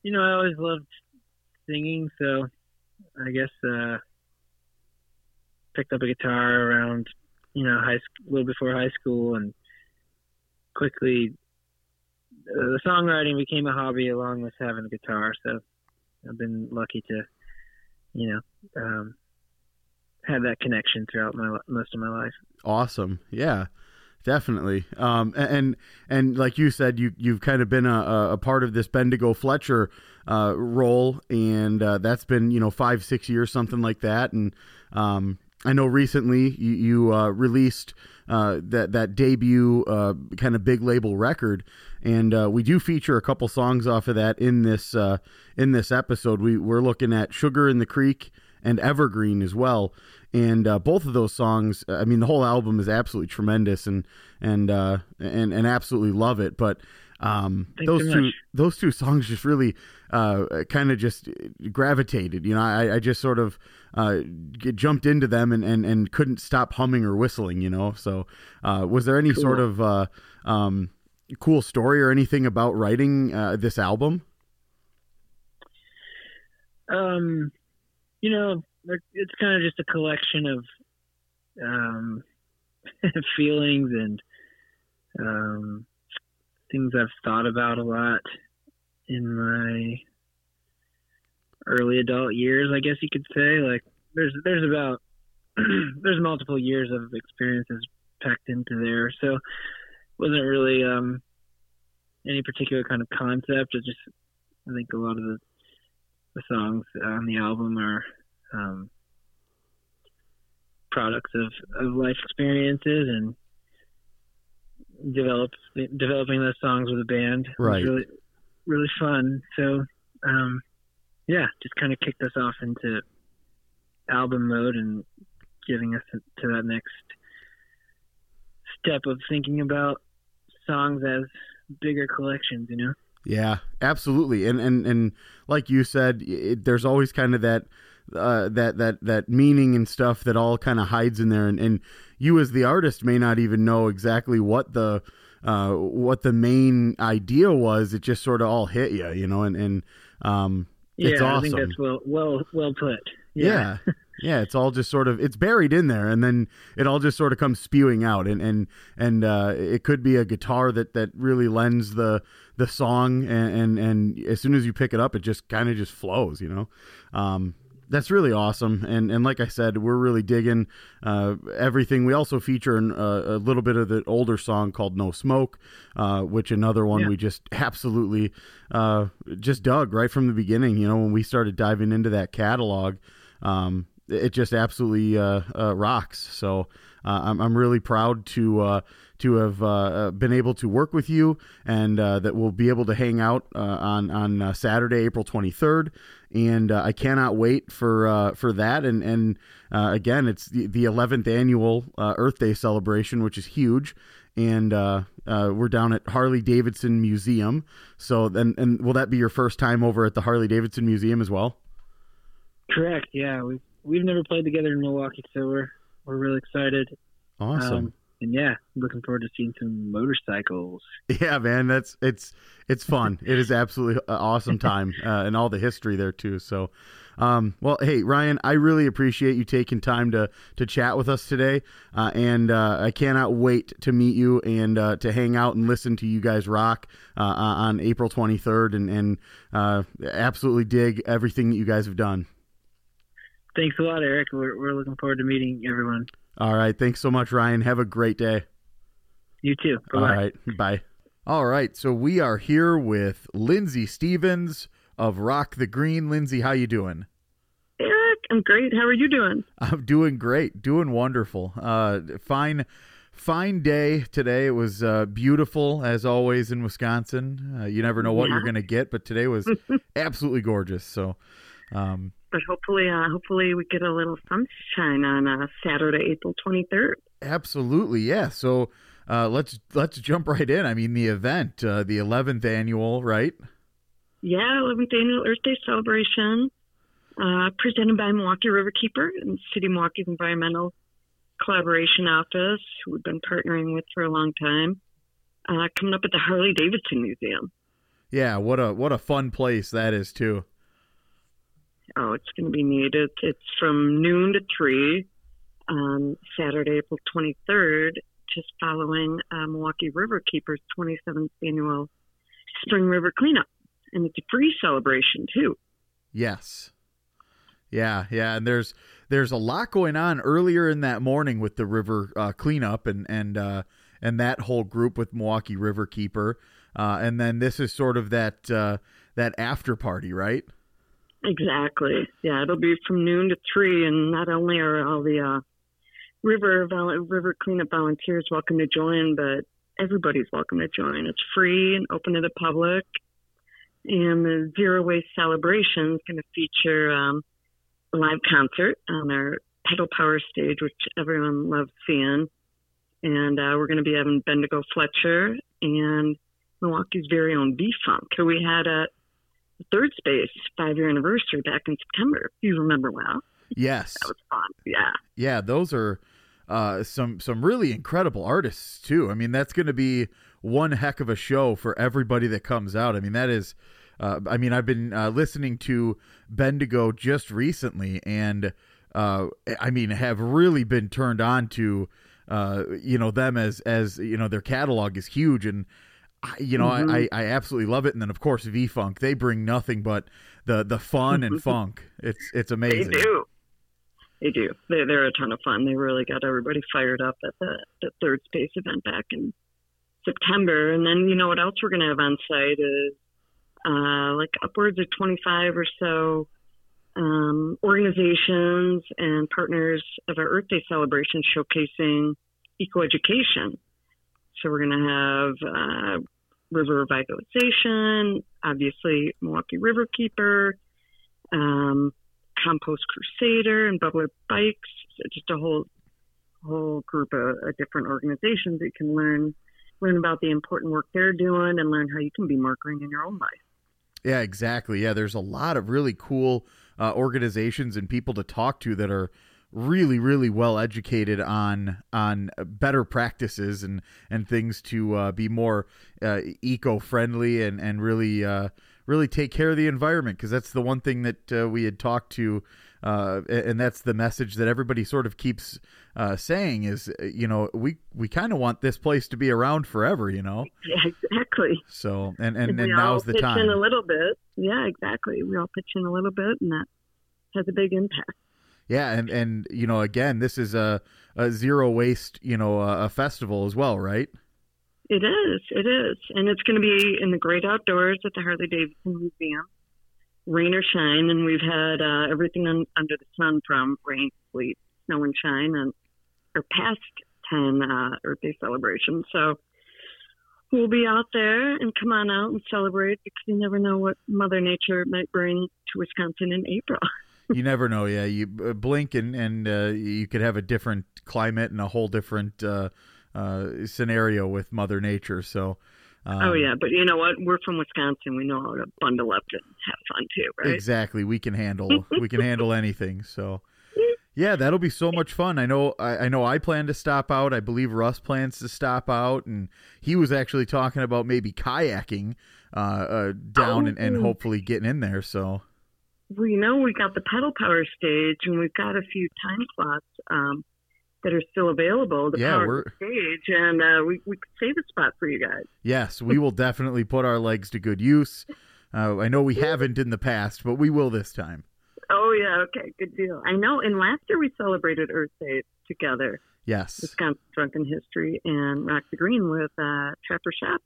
you know, I always loved singing, so I guess, uh, picked up a guitar around, you know, high school, a little before high school, and quickly uh, the songwriting became a hobby along with having a guitar. So I've been lucky to, you know, um, have that connection throughout my, most of my life. Awesome. Yeah. Definitely. Um, and, and like you said, you, you've kind of been a, a part of this Bendigo Fletcher, uh, role. And, uh, that's been, you know, five, six years, something like that. And, um, I know recently you, you uh, released, uh, that, that debut, uh, kind of big label record. And, uh, we do feature a couple songs off of that in this, uh, in this episode. We we're looking at Sugar in the Creek and Evergreen as well. And uh, both of those songs, I mean, the whole album is absolutely tremendous, and and uh, and, and absolutely love it. But um, those two much. those two songs just really uh, kind of just gravitated. You know, I, I just sort of uh, jumped into them and, and, and couldn't stop humming or whistling. You know, so uh, was there any cool. sort of uh, um, cool story or anything about writing uh, this album? Um, you know. It's kind of just a collection of um, feelings and um, things I've thought about a lot in my early adult years, I guess you could say. Like there's there's about there's multiple years of experiences packed into there, so it wasn't really um, any particular kind of concept. It just I think a lot of the, the songs on the album are Um, products of, of life experiences and develop developing those songs with a band. Right. Was really, really fun. So, um, yeah, just kind of kicked us off into album mode and giving us to that next step of thinking about songs as bigger collections, you know? Yeah, absolutely. And, and, and like you said, it, there's always kind of that, uh, that, that, that meaning and stuff that all kind of hides in there. And, and you as the artist may not even know exactly what the, uh, what the main idea was. It just sort of all hit you, you know, and, and, um, yeah, it's awesome. I think that's well, well, well put. Yeah. Yeah. Yeah, it's all just sort of, it's buried in there, and then it all just sort of comes spewing out, and and and uh, it could be a guitar that, that really lends the the song, and, and and as soon as you pick it up, it just kind of just flows, you know. Um, that's really awesome, and and like I said, we're really digging uh, everything. We also feature an, uh, a little bit of the older song called "No Smoke," uh, which another one yeah. we just absolutely uh, just dug right from the beginning. You know, when we started diving into that catalog. Um, It just absolutely uh, uh, rocks. So uh, I'm I'm really proud to uh, to have uh, been able to work with you, and uh, that we'll be able to hang out uh, on on uh, Saturday, April twenty-third, and uh, I cannot wait for uh, for that. And and uh, again, it's the, the eleventh annual uh, Earth Day celebration, which is huge. And uh, uh, we're down at Harley-Davidson Museum. So then, and will that be your first time over at the Harley-Davidson Museum as well? Correct. Yeah. We've- We've never played together in Milwaukee, so we're we're really excited. Awesome, um, and yeah, looking forward to seeing some motorcycles. Yeah, man, that's it's it's fun. It is absolutely an awesome time, uh, and all the history there too. So, um, well, hey Ryan, I really appreciate you taking time to to chat with us today, uh, and uh, I cannot wait to meet you and uh, to hang out and listen to you guys rock uh, on April twenty-third, and and uh, absolutely dig everything that you guys have done. Thanks a lot, Eric. We're, we're looking forward to meeting everyone. All right. Thanks so much, Ryan. Have a great day. You too. Bye-bye. All right. Bye. All right. So we are here with Lindsay Stevens of Rock the Green. Lindsay, how you doing? Eric, I'm great. How are you doing? I'm doing great. Doing wonderful. Uh, fine, fine day today. It was uh, beautiful, as always, in Wisconsin. Uh, you never know what yeah. you're going to get, but today was absolutely gorgeous. So, um But hopefully, uh, hopefully we get a little sunshine on uh, Saturday, April twenty-third. Absolutely, yeah. So uh, let's let's jump right in. I mean, the event, uh, the eleventh annual, right? Yeah, eleventh annual Earth Day celebration, uh, presented by Milwaukee Riverkeeper and City of Milwaukee's Environmental Collaboration Office, who we've been partnering with for a long time. Uh, coming up at the Harley-Davidson Museum. Yeah, what a what a fun place that is too. Oh, it's going to be neat. It's, it's from noon to three on um, Saturday, April twenty-third, just following uh, Milwaukee Riverkeeper's twenty-seventh annual Spring River Cleanup. And it's a free celebration, too. Yes. Yeah, yeah. And there's there's a lot going on earlier in that morning with the river uh, cleanup and, and, uh, and that whole group with Milwaukee Riverkeeper. Uh, and then this is sort of that uh, that after party, right? Exactly. Yeah, it'll be from noon to three, and not only are all the uh, river vol- river cleanup volunteers welcome to join, but everybody's welcome to join. It's free and open to the public, and the Zero Waste Celebration is going to feature um, a live concert on our pedal power stage, which everyone loves seeing, and uh, we're going to be having Bendigo Fletcher and Milwaukee's very own B-Funk, who we had a Third Space five-year anniversary back in September, if you remember well. Yes. That was fun. Yeah. Yeah, those are uh, some some really incredible artists, too. I mean, that's going to be one heck of a show for everybody that comes out. I mean, that is uh, – I mean, I've been uh, listening to Bendigo just recently and, uh, I mean, have really been turned on to, uh, you know, them as, as, you know, their catalog is huge and – You know, mm-hmm. I, I absolutely love it. And then, of course, V-Funk, they bring nothing but the, the fun and funk. It's it's amazing. They do. They do. They're, they're a ton of fun. They really got everybody fired up at the, the Third Space event back in September. And then, you know, what else we're going to have on site is uh, like upwards of twenty-five or so um, organizations and partners of our Earth Day celebration showcasing ecoeducation. So we're going to have uh, river revitalization, obviously Milwaukee Riverkeeper, um, Compost Crusader, and Bubbler Bikes. So just a whole whole group of, of different organizations that you can learn learn about the important work they're doing, and learn how you can be more green in your own life. Yeah, exactly. Yeah, there's a lot of really cool uh, organizations and people to talk to that are really, really well educated on on better practices and, and things to uh, be more uh, eco-friendly and, and really uh, really take care of the environment, because that's the one thing that uh, we had talked to, uh, and that's the message that everybody sort of keeps uh, saying is, you know, we, we kind of want this place to be around forever, you know? Yeah, exactly. So, and, and, and now's the time. We all pitch in a little bit. Yeah, exactly. We all pitch in a little bit, and that has a big impact. Yeah, and, and you know, again, this is a, a zero waste, you know, a, a festival as well, right? It is, it is. And it's going to be in the great outdoors at the Harley-Davidson Museum, rain or shine. And we've had uh, everything un, under the sun, from rain, sleet, snow, and shine, and our past ten uh, Earth Day celebrations. So we'll be out there, and come on out and celebrate, because you never know what Mother Nature might bring to Wisconsin in April. You never know. Yeah, you blink and and uh, you could have a different climate and a whole different uh, uh, scenario with Mother Nature. So, um, oh yeah, but you know what? We're from Wisconsin. We know how to bundle up and have fun too, right? Exactly. We can handle we can handle anything. So, yeah, that'll be so much fun. I know. I, I know. I plan to stop out. I believe Russ plans to stop out, and he was actually talking about maybe kayaking uh, uh, down oh. and, and hopefully getting in there. So. We know we got the pedal power stage, and we've got a few time slots um, that are still available to yeah, power we're... the stage, and uh, we, we could save a spot for you guys. Yes, we will definitely put our legs to good use. Uh, I know we haven't in the past, but we will this time. Oh, yeah, okay, good deal. I know, and last year we celebrated Earth Day together. Yes. Wisconsin Drunken History and Rock the Green with uh, Trapper Shop.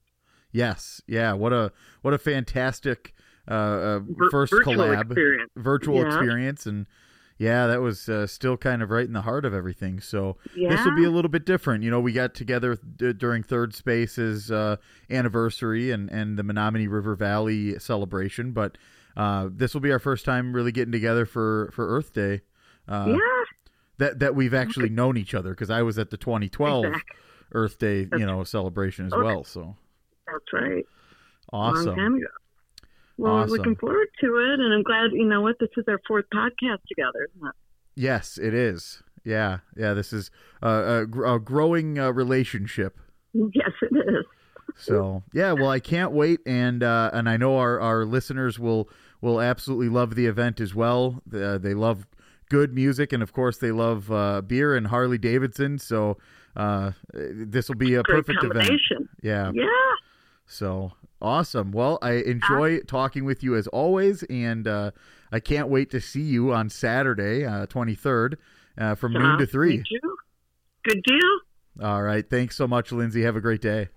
Yes, yeah, what a what a fantastic... Uh, uh, first virtual collab experience. virtual yeah. experience. And yeah, that was uh, still kind of right in the heart of everything. So yeah. This will be a little bit different. You know, we got together d- during Third Space's uh, anniversary and, and the Menominee River Valley celebration, but uh, this will be our first time really getting together for, for Earth Day. Uh, yeah. That, that we've actually okay. known each other. 'Cause I was at the twenty twelve exactly. Earth Day, that's you know, celebration as okay. well. So that's right. Awesome. Long time ago. Well, awesome. We're looking forward to it, and I'm glad, you know what, this is our fourth podcast together, isn't it? Yes, it is. Yeah, yeah, this is uh, a, a growing uh, relationship. Yes, it is. So, yeah, well, I can't wait, and uh, and I know our, our listeners will, will absolutely love the event as well. Uh, they love good music, and, of course, they love uh, beer and Harley-Davidson, so uh, this will be a Great perfect event. Yeah. Yeah. So... Awesome. Well, I enjoy talking with you as always, and uh, I can't wait to see you on Saturday, uh, twenty-third, uh, from uh, noon to three. Good deal. All right. Thanks so much, Lindsay. Have a great day.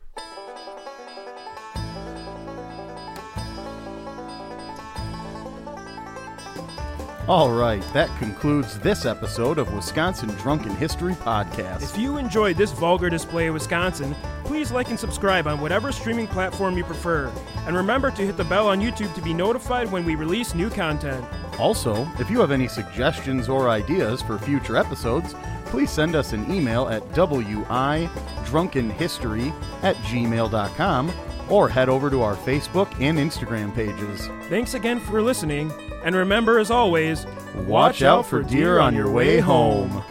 All right, that concludes this episode of Wisconsin Drunken History Podcast. If you enjoyed this vulgar display of Wisconsin, please like and subscribe on whatever streaming platform you prefer. And remember to hit the bell on YouTube to be notified when we release new content. Also, if you have any suggestions or ideas for future episodes, please send us an email at w i drunken history at gmail dot com or head over to our Facebook and Instagram pages. Thanks again for listening. And remember, as always, watch out for deer on your way home.